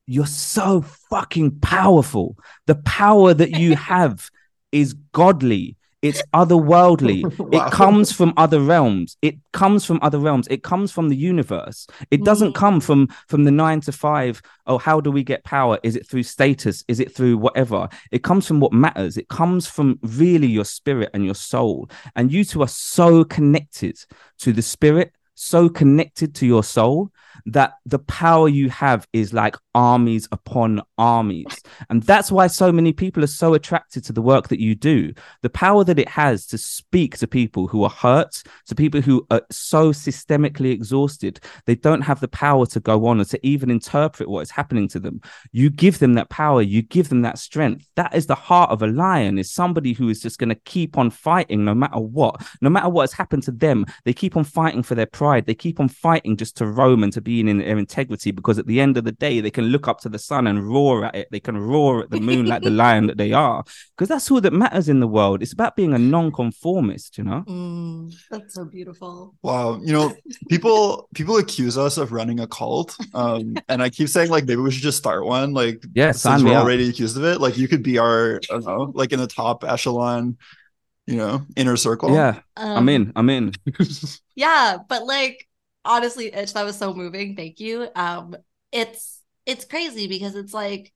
you're so fucking powerful. The power that you have is godly. It's otherworldly. Wow. It comes from other realms. It comes from other realms. It comes from the universe. It doesn't come from the 9 to 5. Oh, how do we get power? Is it through status? Is it through whatever? It comes from what matters. It comes from really your spirit and your soul. And you two are so connected to the spirit, so connected to your soul, that the power you have is like armies upon armies. And that's why so many people are so attracted to the work that you do. The power that it has to speak to people who are hurt, to people who are so systemically exhausted, they don't have the power to go on or to even interpret what is happening to them. You give them that power. You give them that strength. That is the heart of a lion, is somebody who is just going to keep on fighting no matter what. No matter what has happened to them, they keep on fighting for their pride. They keep on fighting just to roam and to being in their integrity, because at the end of the day, they can look up to the sun and roar at it. They can roar at the moon like the lion that they are, because that's all that matters in the world. It's about being a non-conformist, you know? That's so beautiful. Wow. You know, people accuse us of running a cult. And I keep saying, like, maybe we should just start one. Like, yes, since we're already accused of it, like, you could be our, I don't know, like in the top echelon, you know, inner circle. Yeah. I'm in. Yeah. But like, honestly, Itch, that was so moving. Thank you. It's crazy because it's like,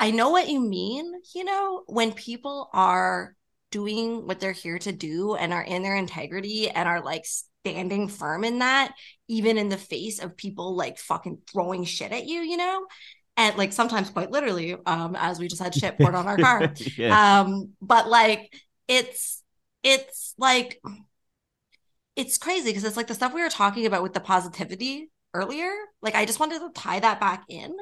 I know what you mean, you know, when people are doing what they're here to do and are in their integrity and are like standing firm in that, even in the face of people like fucking throwing shit at you, you know, and like sometimes quite literally, as we just had shit poured on our car. Yeah. But like, it's like... It's crazy because it's like the stuff we were talking about with the positivity earlier. Like, I just wanted to tie that back in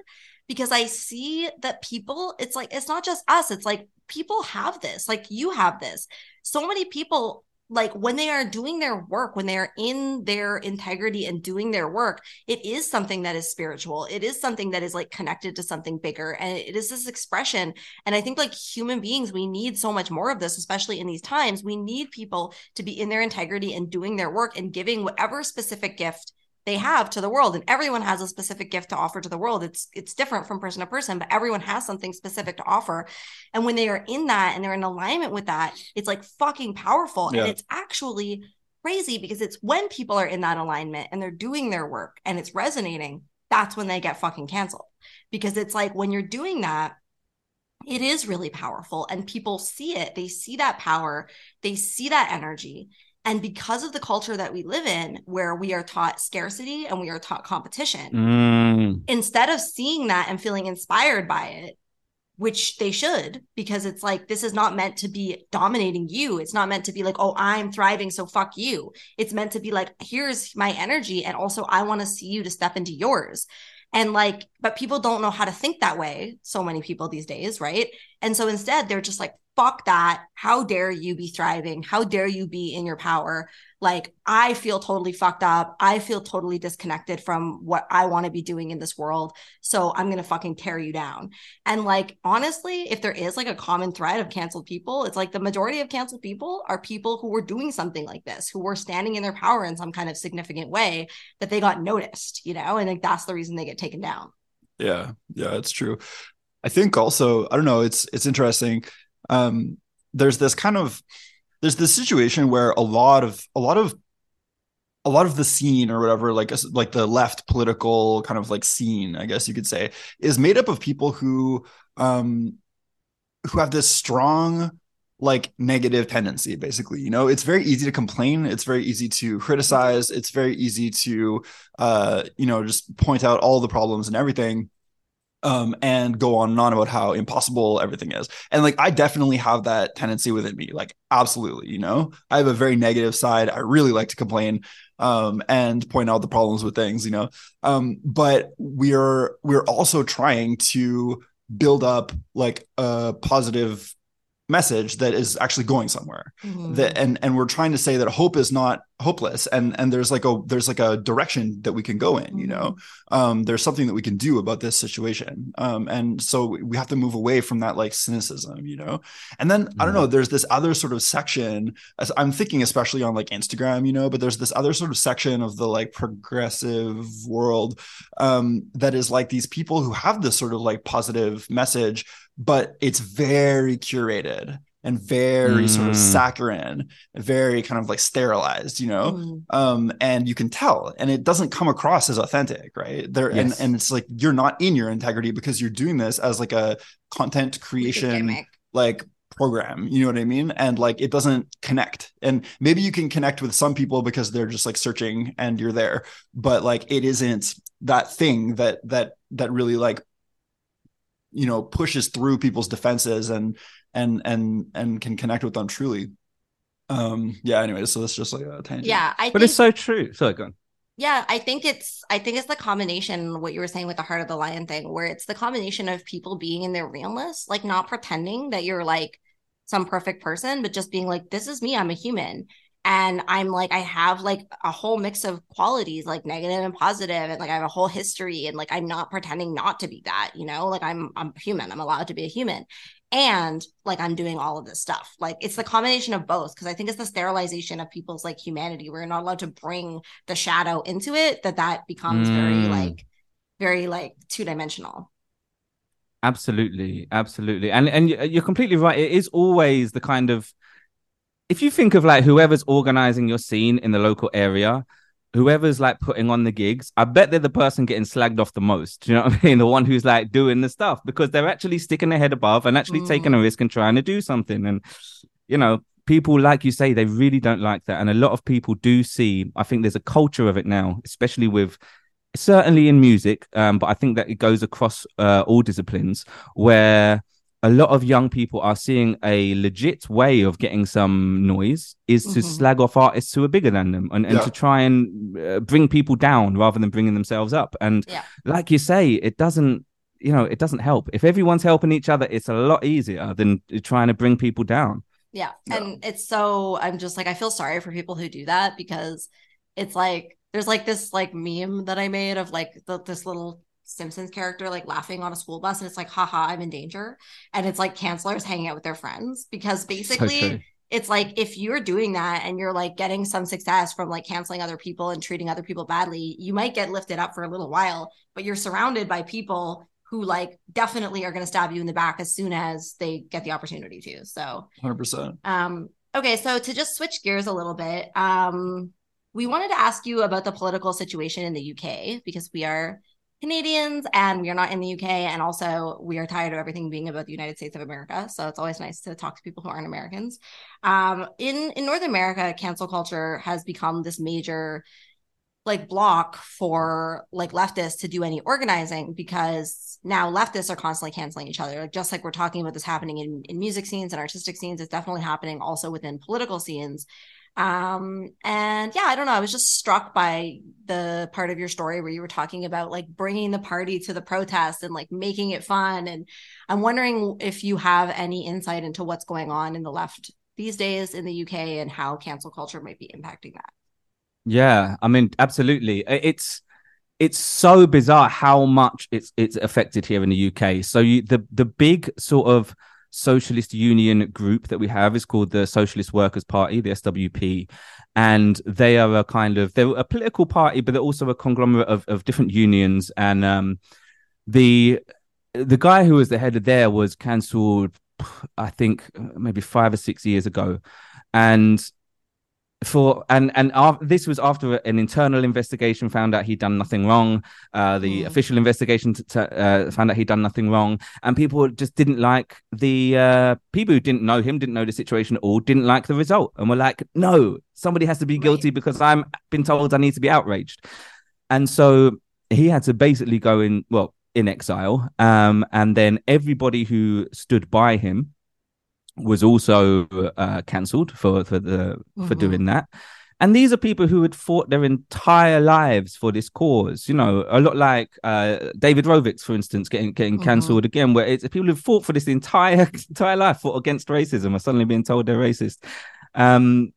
because I see that people, it's like, it's not just us. It's like people have this, like you have this. So many people, like when they are doing their work, when they are in their integrity and doing their work, it is something that is spiritual. It is something that is like connected to something bigger. And it is this expression. And I think like human beings, we need so much more of this, especially in these times. We need people to be in their integrity and doing their work and giving whatever specific gift they have to the world. And everyone has a specific gift to offer to the world. It's different from person to person, but everyone has something specific to offer. And when they are in that and they're in alignment with that, it's like fucking powerful. Yeah. And it's actually crazy because it's when people are in that alignment and they're doing their work and it's resonating, that's when they get fucking canceled. Because it's like when you're doing that, it is really powerful and people see it. They see that power. They see that energy. And because of the culture that we live in, where we are taught scarcity and we are taught competition, instead of seeing that and feeling inspired by it, which they should, because it's like, this is not meant to be dominating you. It's not meant to be like, oh, I'm thriving, so fuck you. It's meant to be like, here's my energy. And also, I want to see you to step into yours. And like, but people don't know how to think that way. So many people these days, right? And so instead, they're just like, fuck that. How dare you be thriving? How dare you be in your power? Like, I feel totally fucked up. I feel totally disconnected from what I want to be doing in this world. So I'm going to fucking tear you down. And like, honestly, if there is like a common thread of canceled people, it's like the majority of canceled people are people who were doing something like this, who were standing in their power in some kind of significant way that they got noticed, you know, and like, that's the reason they get taken down. Yeah. Yeah, it's true. I think also, I don't know, it's interesting. There's this situation where a lot of the scene or whatever, like the left political kind of like scene, I guess you could say, is made up of people who have this strong, like, negative tendency, basically, you know. It's very easy to complain. It's very easy to criticize. It's very easy to, you know, just point out all the problems and everything. And go on and on about how impossible everything is. And like, I definitely have that tendency within me, like, absolutely, you know, I have a very negative side. I really like to complain and point out the problems with things, you know, but we're also trying to build up like a positive message that is actually going somewhere. Mm-hmm. And we're trying to say that hope is not hopeless, and there's like a direction that we can go in, you know. There's something that we can do about this situation, and so we have to move away from that, like, cynicism, you know. And then I don't know, there's this other sort of section, I'm thinking especially on like Instagram, you know, but there's this other sort of section of the like progressive world that is like these people who have this sort of like positive message, but it's very curated. and very sort of saccharine, very kind of like sterilized, you know? And you can tell, and it doesn't come across as authentic, right? And it's like, you're not in your integrity because you're doing this as like a content creation, like program, you know what I mean? And like, it doesn't connect. And maybe you can connect with some people because they're just like searching and you're there, but like, it isn't that thing that really like, you know, pushes through people's defenses and can connect with them truly. Anyway, so that's just like a tangent. But it's so true. So go on. Yeah, I think it's the combination, what you were saying with the Heart of the Lion thing, where it's the combination of people being in their realness, like not pretending that you're like some perfect person, but just being like, this is me, I'm a human. And I'm like, I have like a whole mix of qualities, like negative and positive, and like I have a whole history, and like I'm not pretending not to be that, you know, like I'm human, I'm allowed to be a human. And like, I'm doing all of this stuff. Like, it's the combination of both, because I think it's the sterilization of people's like humanity. We're not allowed to bring the shadow into it, that becomes very two-dimensional. Absolutely. And you're completely right. It is always the kind of, if you think of like whoever's organizing your scene in the local area, whoever's like putting on the gigs, I bet they're the person getting slagged off the most. Do you know what I mean? The one who's like doing the stuff, because they're actually sticking their head above and actually taking a risk and trying to do something. And, you know, people, like you say, they really don't like that. And a lot of people do see, I think there's a culture of it now, especially with, certainly in music, but I think that it goes across all disciplines, where a lot of young people are seeing a legit way of getting some noise is to slag off artists who are bigger than them and to try and bring people down rather than bringing themselves up. And like you say, it doesn't help. If everyone's helping each other, it's a lot easier than trying to bring people down. Yeah. And it's so, I'm just like, I feel sorry for people who do that, because it's like, there's like this like meme that I made of like this little Simpsons character like laughing on a school bus, and it's like, haha, I'm in danger. And it's like cancelers hanging out with their friends, because basically it's like, if you're doing that and you're like getting some success from like canceling other people and treating other people badly, you might get lifted up for a little while, but you're surrounded by people who like definitely are going to stab you in the back as soon as they get the opportunity to. So 100%. Okay, so to just switch gears a little bit, we wanted to ask you about the political situation in the UK, because we are Canadians and we are not in the UK, and also we are tired of everything being about the United States of America, so it's always nice to talk to people who aren't Americans. In North America, cancel culture has become this major like block for like leftists to do any organizing, because now leftists are constantly canceling each other. Like, just like we're talking about this happening in music scenes and artistic scenes, it's definitely happening also within political scenes. I don't know, I was just struck by the part of your story where you were talking about like bringing the party to the protest and like making it fun. And I'm wondering if you have any insight into what's going on in the left these days in the UK and how cancel culture might be impacting that. Yeah, I mean, absolutely. It's so bizarre how much it's affected here in the UK. So the big sort of socialist union group that we have is called the Socialist Workers Party, the SWP, and they are they're a political party, but they're also a conglomerate of different unions. And the guy who was the head of there was cancelled, I think maybe 5 or 6 years ago, this was after an internal investigation found out he'd done nothing wrong. The official investigation found out he'd done nothing wrong, and people just didn't like people who didn't know him, didn't know the situation at all, didn't like the result, and were like, "No, somebody has to be guilty because I'm been told I need to be outraged." And so he had to basically go in exile, and then everybody who stood by him was also cancelled for doing that. And these are people who had fought their entire lives for this cause, you know, a lot like David Rovics, for instance, getting cancelled again, where it's people who've fought for this entire life, fought against racism, are suddenly being told they're racist. And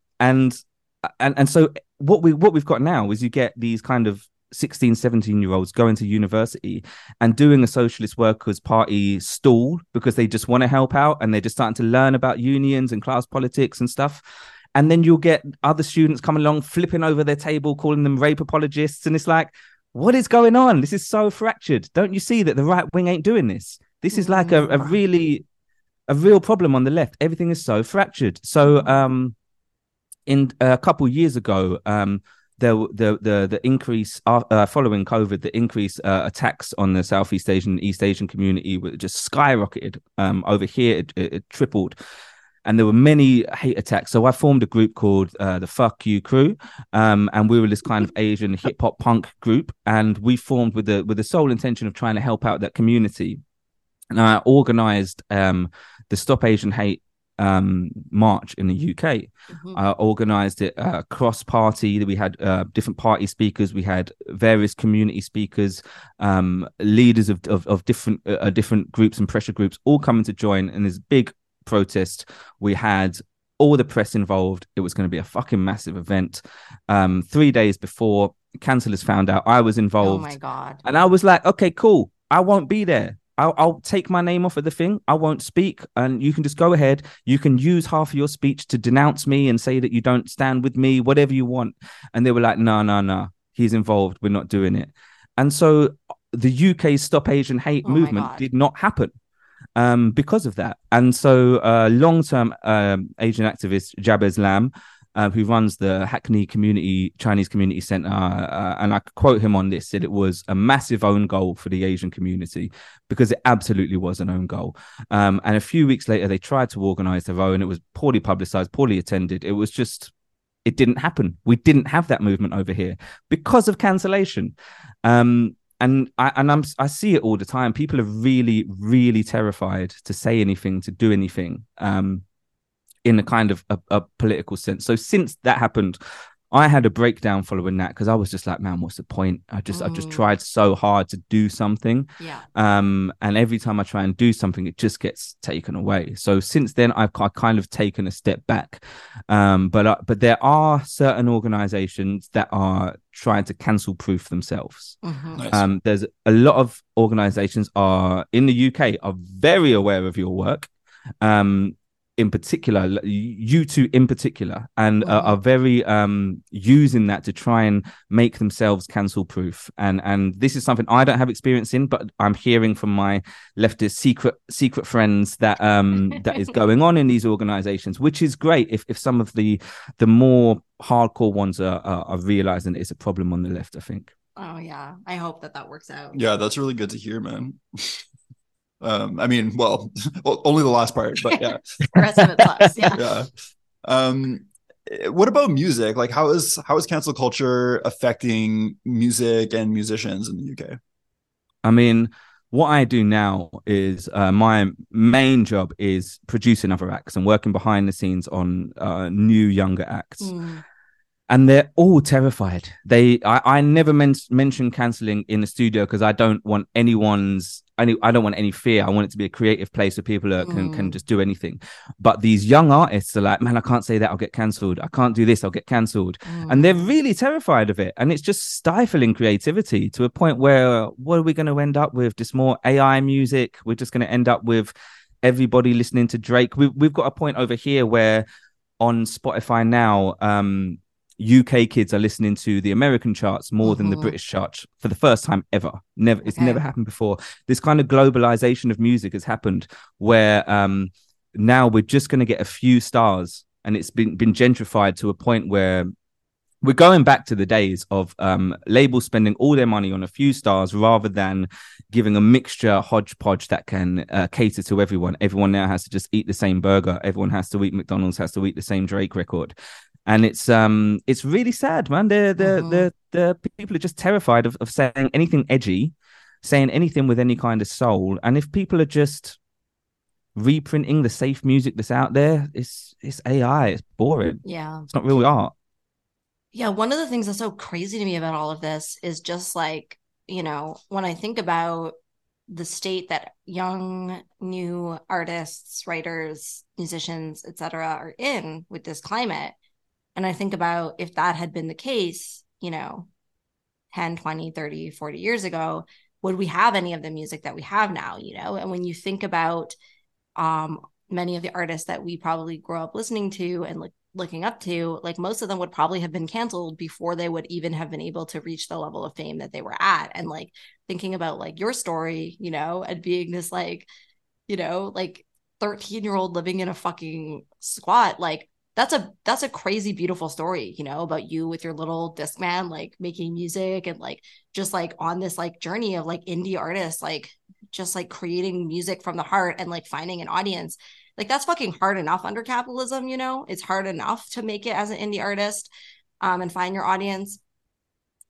so what we've got now is you get these kind of 16, 17-year-olds going to university and doing a Socialist Workers Party stall because they just want to help out, and they're just starting to learn about unions and class politics and stuff. And then you'll get other students come along, flipping over their table, calling them rape apologists. And it's like, what is going on? This is so fractured. Don't you see that the right wing ain't doing this? This is like a really a real problem on the left. Everything is so fractured. So in a couple of years ago, the increase following COVID, the increase attacks on the Southeast Asian, East Asian community were just skyrocketed. Over here, it tripled. And there were many hate attacks. So I formed a group called the Fuck You Crew. And we were this kind of Asian hip hop punk group. And we formed with the sole intention of trying to help out that community. And I organized the Stop Asian Hate march in the UK. Mm-hmm. I organized it cross-party. We had different party speakers. We had various community speakers, leaders of different groups and pressure groups all coming to join in this big protest. We had all the press involved. It was going to be a fucking massive event. 3 days before, cancelers found out I was involved. Oh my God. And I was like, okay, cool. I won't be there. I'll take my name off of the thing. I won't speak. And you can just go ahead. You can use half of your speech to denounce me and say that you don't stand with me, whatever you want. And they were like, no, he's involved. We're not doing it. And so the UK Stop Asian Hate movement did not happen because of that. And so long-term Asian activist Jabez Lam, who runs the Hackney Community Chinese Community Center, and I quote him on this, said it was a massive own goal for the Asian community, because it absolutely was an own goal. And a few weeks later, they tried to organize their own. It was poorly publicized, poorly attended. It was just, it didn't happen. We didn't have that movement over here because of cancellation. And I see it all the time. People are really, really terrified to say anything, to do anything. In a kind of a political sense. So since that happened, I had a breakdown following that, because I was just like, man, what's the point? I just tried so hard to do something. Yeah. And every time I try and do something, it just gets taken away. So since then, I've kind of taken a step back. But there are certain organizations that are trying to cancel proof themselves. Mm-hmm. Nice. There's a lot of organizations are in the UK are very aware of your work. In particular, you two in particular, and are very using that to try and make themselves cancel proof. And this is something I don't have experience in, but I'm hearing from my leftist secret friends that that is going on in these organizations, which is great if some of the more hardcore ones are realizing it's a problem on the left, I think. Oh, yeah. I hope that works out. Yeah, that's really good to hear, man. I mean, well, only the last part, but yeah. The rest of it sucks, yeah. Yeah. What about music? Like, how is cancel culture affecting music and musicians in the UK? I mean, what I do now is my main job is producing other acts and working behind the scenes on new, younger acts. Mm. And they're all terrified. I never mention cancelling in the studio because I don't want I don't want any fear. I want it to be a creative place where people can just do anything. But these young artists are like, man, I can't say that, I'll get cancelled. I can't do this, I'll get cancelled. Mm. And they're really terrified of it. And it's just stifling creativity to a point where, what are we going to end up with? Just more AI music. We're just going to end up with everybody listening to Drake. We've got a point over here where on Spotify now, UK kids are listening to the American charts more than the British charts for the first time ever. It's never happened before. This kind of globalization of music has happened where now we're just going to get a few stars, and it's been gentrified to a point where we're going back to the days of labels spending all their money on a few stars rather than giving a mixture hodgepodge that can cater to everyone. Everyone now has to just eat the same burger. Everyone has to eat McDonald's, has to eat the same Drake record. And it's really sad, man. The people are just terrified of saying anything edgy, saying anything with any kind of soul. And if people are just reprinting the safe music that's out there, it's AI, it's boring. Yeah. It's not real art. Yeah, one of the things that's so crazy to me about all of this is just like, you know, when I think about the state that young, new artists, writers, musicians, et cetera, are in with this climate. And I think about if that had been the case, you know, 10, 20, 30, 40 years ago, would we have any of the music that we have now, you know? And when you think about many of the artists that we probably grew up listening to and looking up to, like most of them would probably have been canceled before they would even have been able to reach the level of fame that they were at. And like thinking about like your story, you know, and being this like, you know, like 13-year-old living in a fucking squat. Like, that's a crazy, beautiful story, you know, about you with your little disc man, like making music and like just like on this like journey of like indie artists, like just like creating music from the heart and like finding an audience. Like, that's fucking hard enough under capitalism, you know. It's hard enough to make it as an indie artist and find your audience.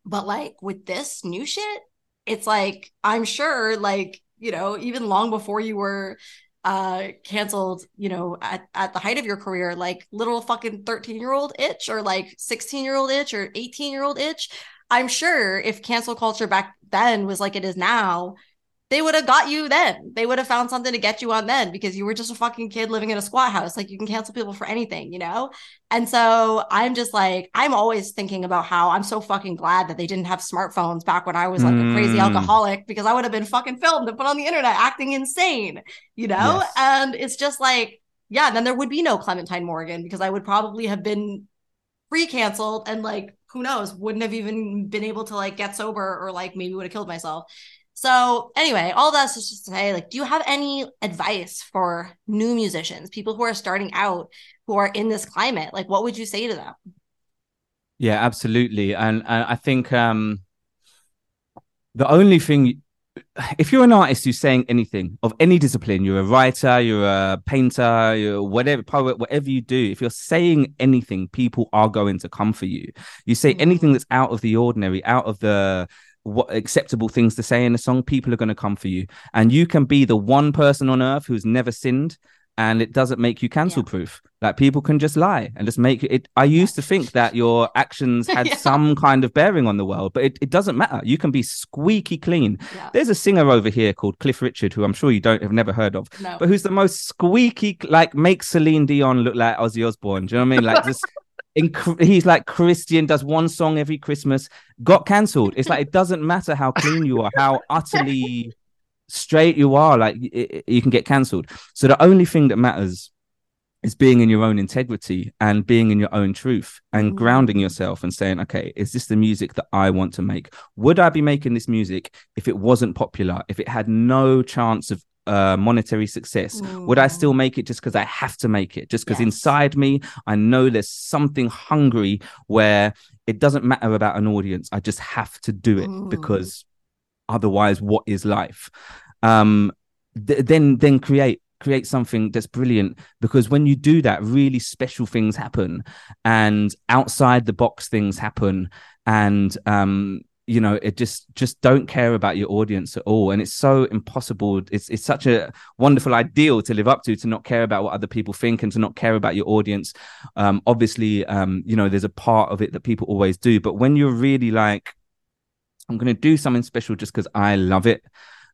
But like with this new shit, it's like, I'm sure, like, you know, even long before you were canceled, you know, at the height of your career, like little fucking 13-year-old itch or like 16-year-old itch or 18-year-old itch, I'm sure if cancel culture back then was like it is now, they would have got you then. They would have found something to get you on then, because you were just a fucking kid living in a squat house. Like, you can cancel people for anything, you know? And so I'm just like, I'm always thinking about how I'm so fucking glad that they didn't have smartphones back when I was like a crazy alcoholic, because I would have been fucking filmed and put on the internet acting insane, you know? Yes. And it's just like, yeah, then there would be no Clementine Morgan, because I would probably have been pre-canceled and like, who knows, wouldn't have even been able to like get sober, or like maybe would have killed myself. So anyway, all that's just to say, like, do you have any advice for new musicians, people who are starting out, who are in this climate? Like, what would you say to them? Yeah, absolutely. And I think the only thing, if you're an artist who's saying anything of any discipline, you're a writer, you're a painter, you're whatever, poet, whatever you do, if you're saying anything, people are going to come for you. You say anything that's out of the ordinary, out of the what acceptable things to say in a song, people are going to come for you. And you can be the one person on earth who's never sinned, and it doesn't make you cancel proof. Like, people can just lie and just make it. I used to think that your actions had some kind of bearing on the world, but it doesn't matter. You can be squeaky clean. Yeah. There's a singer over here called Cliff Richard, who I'm sure you don't have never heard of, but who's the most squeaky, like, makes Celine Dion look like Ozzy Osbourne. Do you know what I mean? Like, just he's like Christian, does one song every Christmas, got cancelled. It's like, it doesn't matter how clean you are, how utterly straight you are, like you can get cancelled. So the only thing that matters is being in your own integrity and being in your own truth and grounding yourself and saying, okay, is this the music that I want to make? Would I be making this music if it wasn't popular, if it had no chance of monetary success? Would I still make it just because I have to make it, just because inside me I know there's something hungry where it doesn't matter about an audience, I just have to do it because otherwise what is life? Then create something that's brilliant, because when you do that, really special things happen and outside the box things happen. And you know, it just don't care about your audience at all. And it's so impossible. It's such a wonderful ideal to live up to not care about what other people think and to not care about your audience. Obviously, you know, there's a part of it that people always do. But when you're really like, I'm going to do something special just because I love it,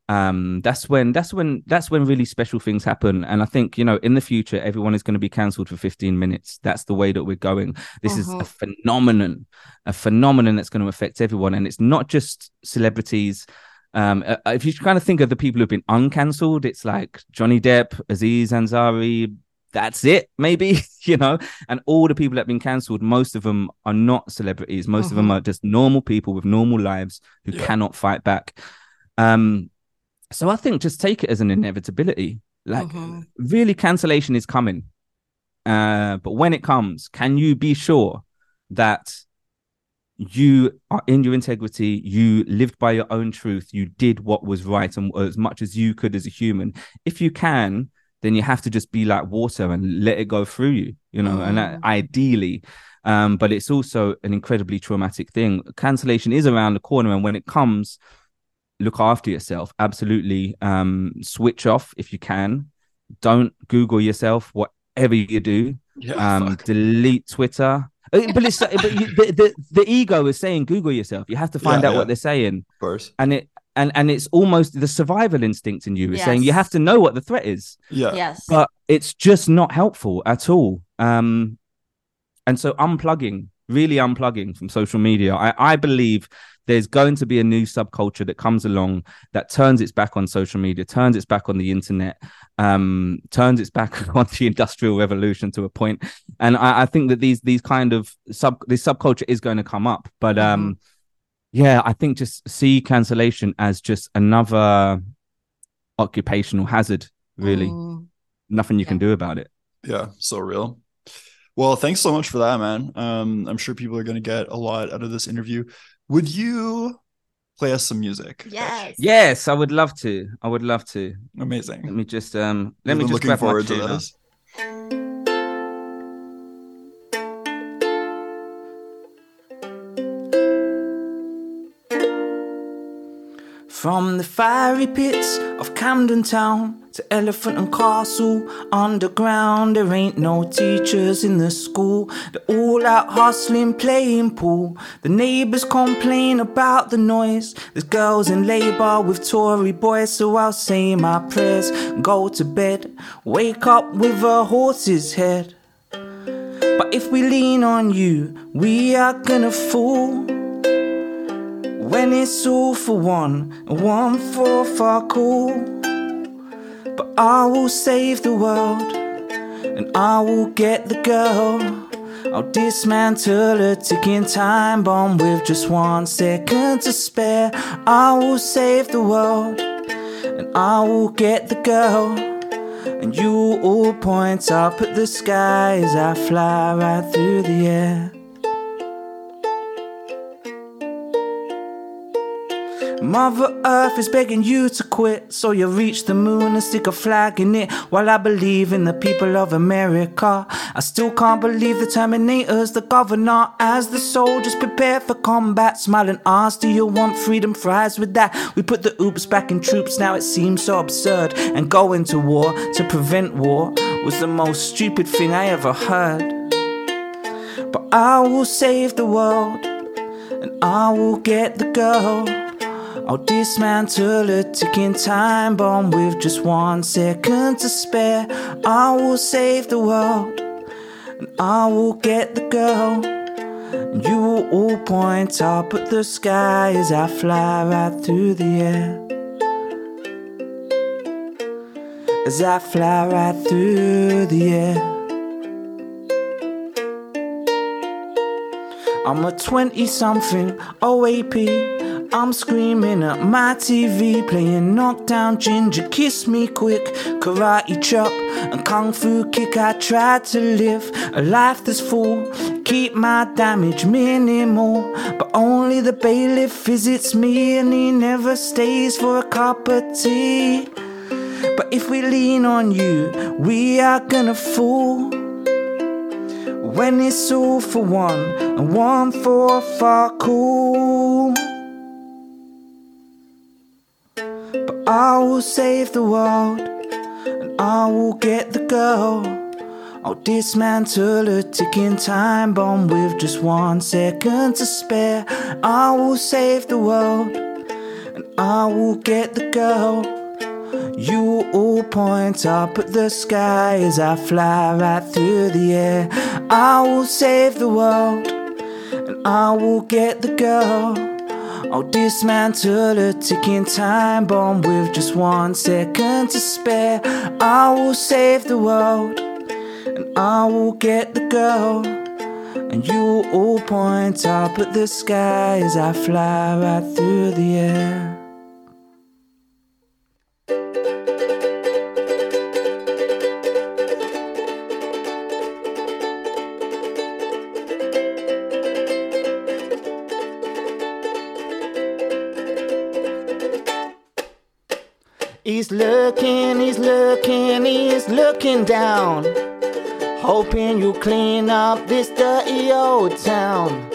that's when really special things happen. And I think, you know, in the future, everyone is going to be cancelled for 15 minutes. That's the way that we're going. This is a phenomenon that's going to affect everyone. And it's not just celebrities. If you kind of think of the people who've been uncancelled, it's like Johnny Depp, Aziz Ansari, that's it, maybe, you know. And all the people that have been cancelled, most of them are not celebrities. Most of them are just normal people with normal lives who cannot fight back. So I think just take it as an inevitability. Like, really, cancellation is coming. But when it comes, can you be sure that you are in your integrity, you lived by your own truth, you did what was right and as much as you could as a human? If you can, then you have to just be like water and let it go through you, you know, and that, ideally. But it's also an incredibly traumatic thing. Cancellation is around the corner, and when it comes, look after yourself. Absolutely. Switch off if you can. Don't Google yourself, whatever you do. Delete Twitter. But the ego is saying Google yourself. You have to find out what they're saying. Of course. And it's almost the survival instinct in you is saying you have to know what the threat is. But it's just not helpful at all. And so unplugging from social media. I believe there's going to be a new subculture that comes along that turns its back on social media, turns its back on the internet, turns its back on the Industrial Revolution to a point. And I think that these kind of this subculture is going to come up. But I think just see cancellation as just another occupational hazard, really. nothing you can do about it. Yeah, so real. Well, thanks so much for that, man. I'm sure people are going to get a lot out of this interview. Would you play us some music? Yes, I would love to. Amazing. Let me just Let me just grab my tune. From the fiery pits of Camden Town to Elephant and Castle, underground, there ain't no teachers in the school. They're all out hustling, playing pool. The neighbours complain about the noise. There's girls in labour with Tory boys, so I'll say my prayers, go to bed, wake up with a horse's head. But if we lean on you, we are gonna fall. When it's all for one, and one for fuck all. But I will save the world, and I will get the girl. I'll dismantle a ticking time bomb with just 1 second to spare. I will save the world, and I will get the girl. And you all point up at the sky as I fly right through the air. Mother Earth is begging you to quit, so you reach the moon and stick a flag in it. While I believe in the people of America, I still can't believe the Terminator's the governor. As the soldiers prepare for combat, smiling ask, do you want freedom fries with that? We put the oops back in troops, now it seems so absurd. And going to war to prevent war was the most stupid thing I ever heard. But I will save the world, and I will get the girl. I'll dismantle a ticking time bomb with just 1 second to spare. I will save the world, and I will get the girl. And you will all point up at the sky as I fly right through the air. As I fly right through the air. I'm a 20-something OAP. I'm screaming at my TV, playing knockdown ginger, kiss me quick, karate chop and kung fu kick. I try to live a life that's full, keep my damage minimal, but only the bailiff visits me and he never stays for a cup of tea. But if we lean on you, we are gonna fall. When it's all for one, and one for fuck all. But I will save the world, and I will get the girl. I'll dismantle a ticking time bomb with just 1 second to spare. I will save the world, and I will get the girl. You all point up at the sky as I fly right through the air. I will save the world, and I will get the girl. I'll dismantle a ticking time bomb with just 1 second to spare. I will save the world, and I will get the girl. And you all point up at the sky as I fly right through the air. He's looking down, hoping you'll clean up this dirty old town.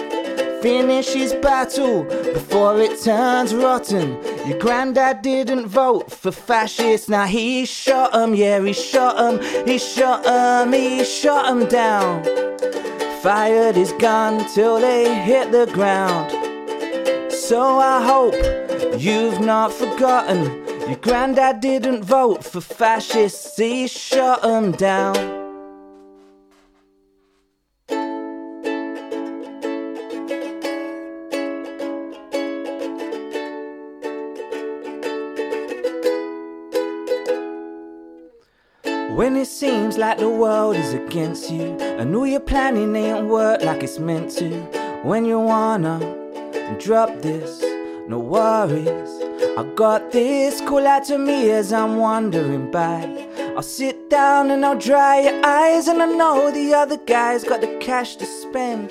Finish his battle before it turns rotten. Your granddad didn't vote for fascists, now he shot 'em, yeah, he shot 'em down. Fired his gun till they hit the ground. So I hope you've not forgotten. Your granddad didn't vote for fascists, he shut 'em down. When it seems like the world is against you, and all your planning ain't worked like it's meant to. When you wanna drop this, no worries, I got this, call out to me as I'm wandering by. I'll sit down and I'll dry your eyes. And I know the other guy's got the cash to spend,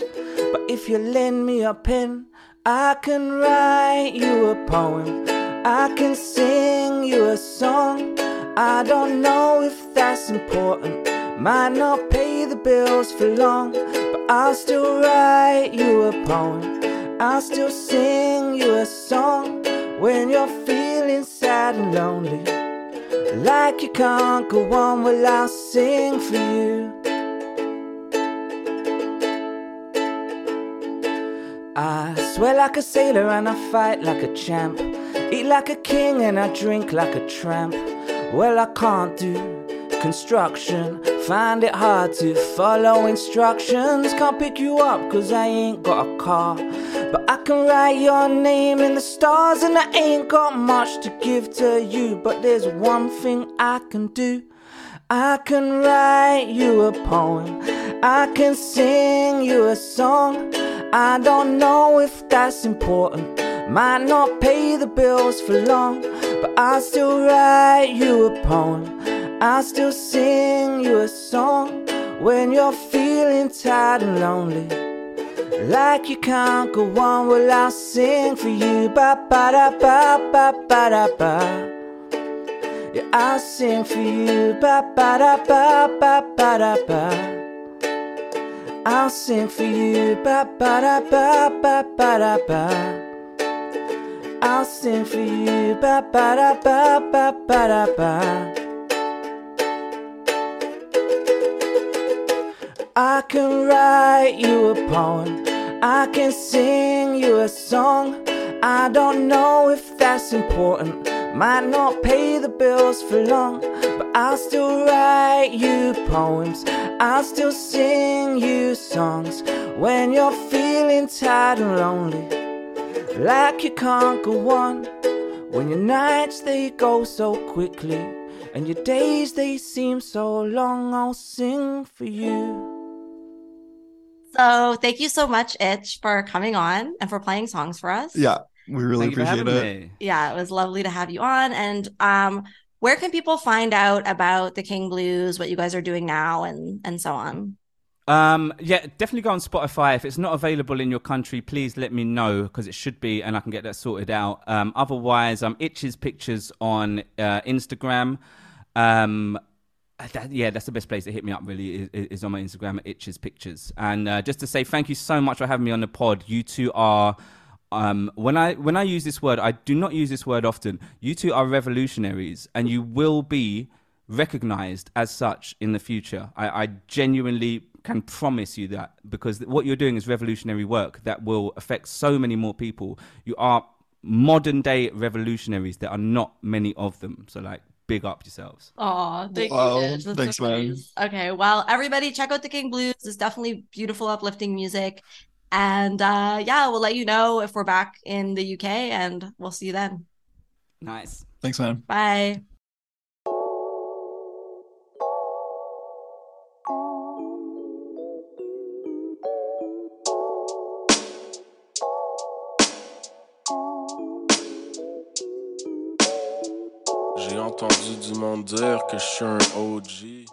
but if you lend me a pen, I can write you a poem, I can sing you a song. I don't know if that's important, might not pay the bills for long, but I'll still write you a poem, I'll still sing you a song. When you're feeling sad and lonely, like you can't go on, well I'll sing for you. I swear like a sailor and I fight like a champ, eat like a king and I drink like a tramp. Well I can't do construction, find it hard to follow instructions. Can't pick you up cause I ain't got a car, but I can write your name in the stars. And I ain't got much to give to you, but there's one thing I can do, I can write you a poem, I can sing you a song. I don't know if that's important, might not pay the bills for long, but I'll still write you a poem, I'll still sing you a song. When you're feeling tired and lonely, like you can't go on, well I'll sing for you. Ba ba da ba ba ba da ba, yeah I'll sing for you. Ba ba da ba ba ba da ba, I'll sing for you. Ba ba da ba ba ba da ba, I'll sing for you. Ba ba da ba ba ba da ba, I can write you a poem, I can sing you a song. I don't know if that's important, might not pay the bills for long, but I'll still write you poems, I'll still sing you songs. When you're feeling tired and lonely, like you can't go on, when your nights they go so quickly and your days they seem so long, I'll sing for you. So thank you so much, Itch, for coming on and for playing songs for us. Yeah, we really appreciate it. Yeah, it was lovely to have you on. And where can people find out about the King Blues, what you guys are doing now, and so on? Yeah, definitely go on Spotify. If it's not available in your country, please let me know, because it should be, and I can get that sorted out. Otherwise, Itch's Pictures on Instagram. Yeah, that's the best place to hit me up, really, is on my Instagram at Itch's Pictures. And just to say thank you so much for having me on the pod. You two are, when I use this word, I do not use this word often. You two are revolutionaries, and you will be recognized as such in the future. I genuinely can promise you that, because what you're doing is revolutionary work that will affect so many more people. You are modern day revolutionaries. There are not many of them. So like, big up yourselves. Oh, thank you. Thanks, so man. Nice. Okay, well, everybody check out the King Blues. It's definitely beautiful, uplifting music. And yeah, we'll let you know if we're back in the UK, and we'll see you then. Nice. Thanks, man. Bye. J'ai entendu du monde dire que je suis un OG.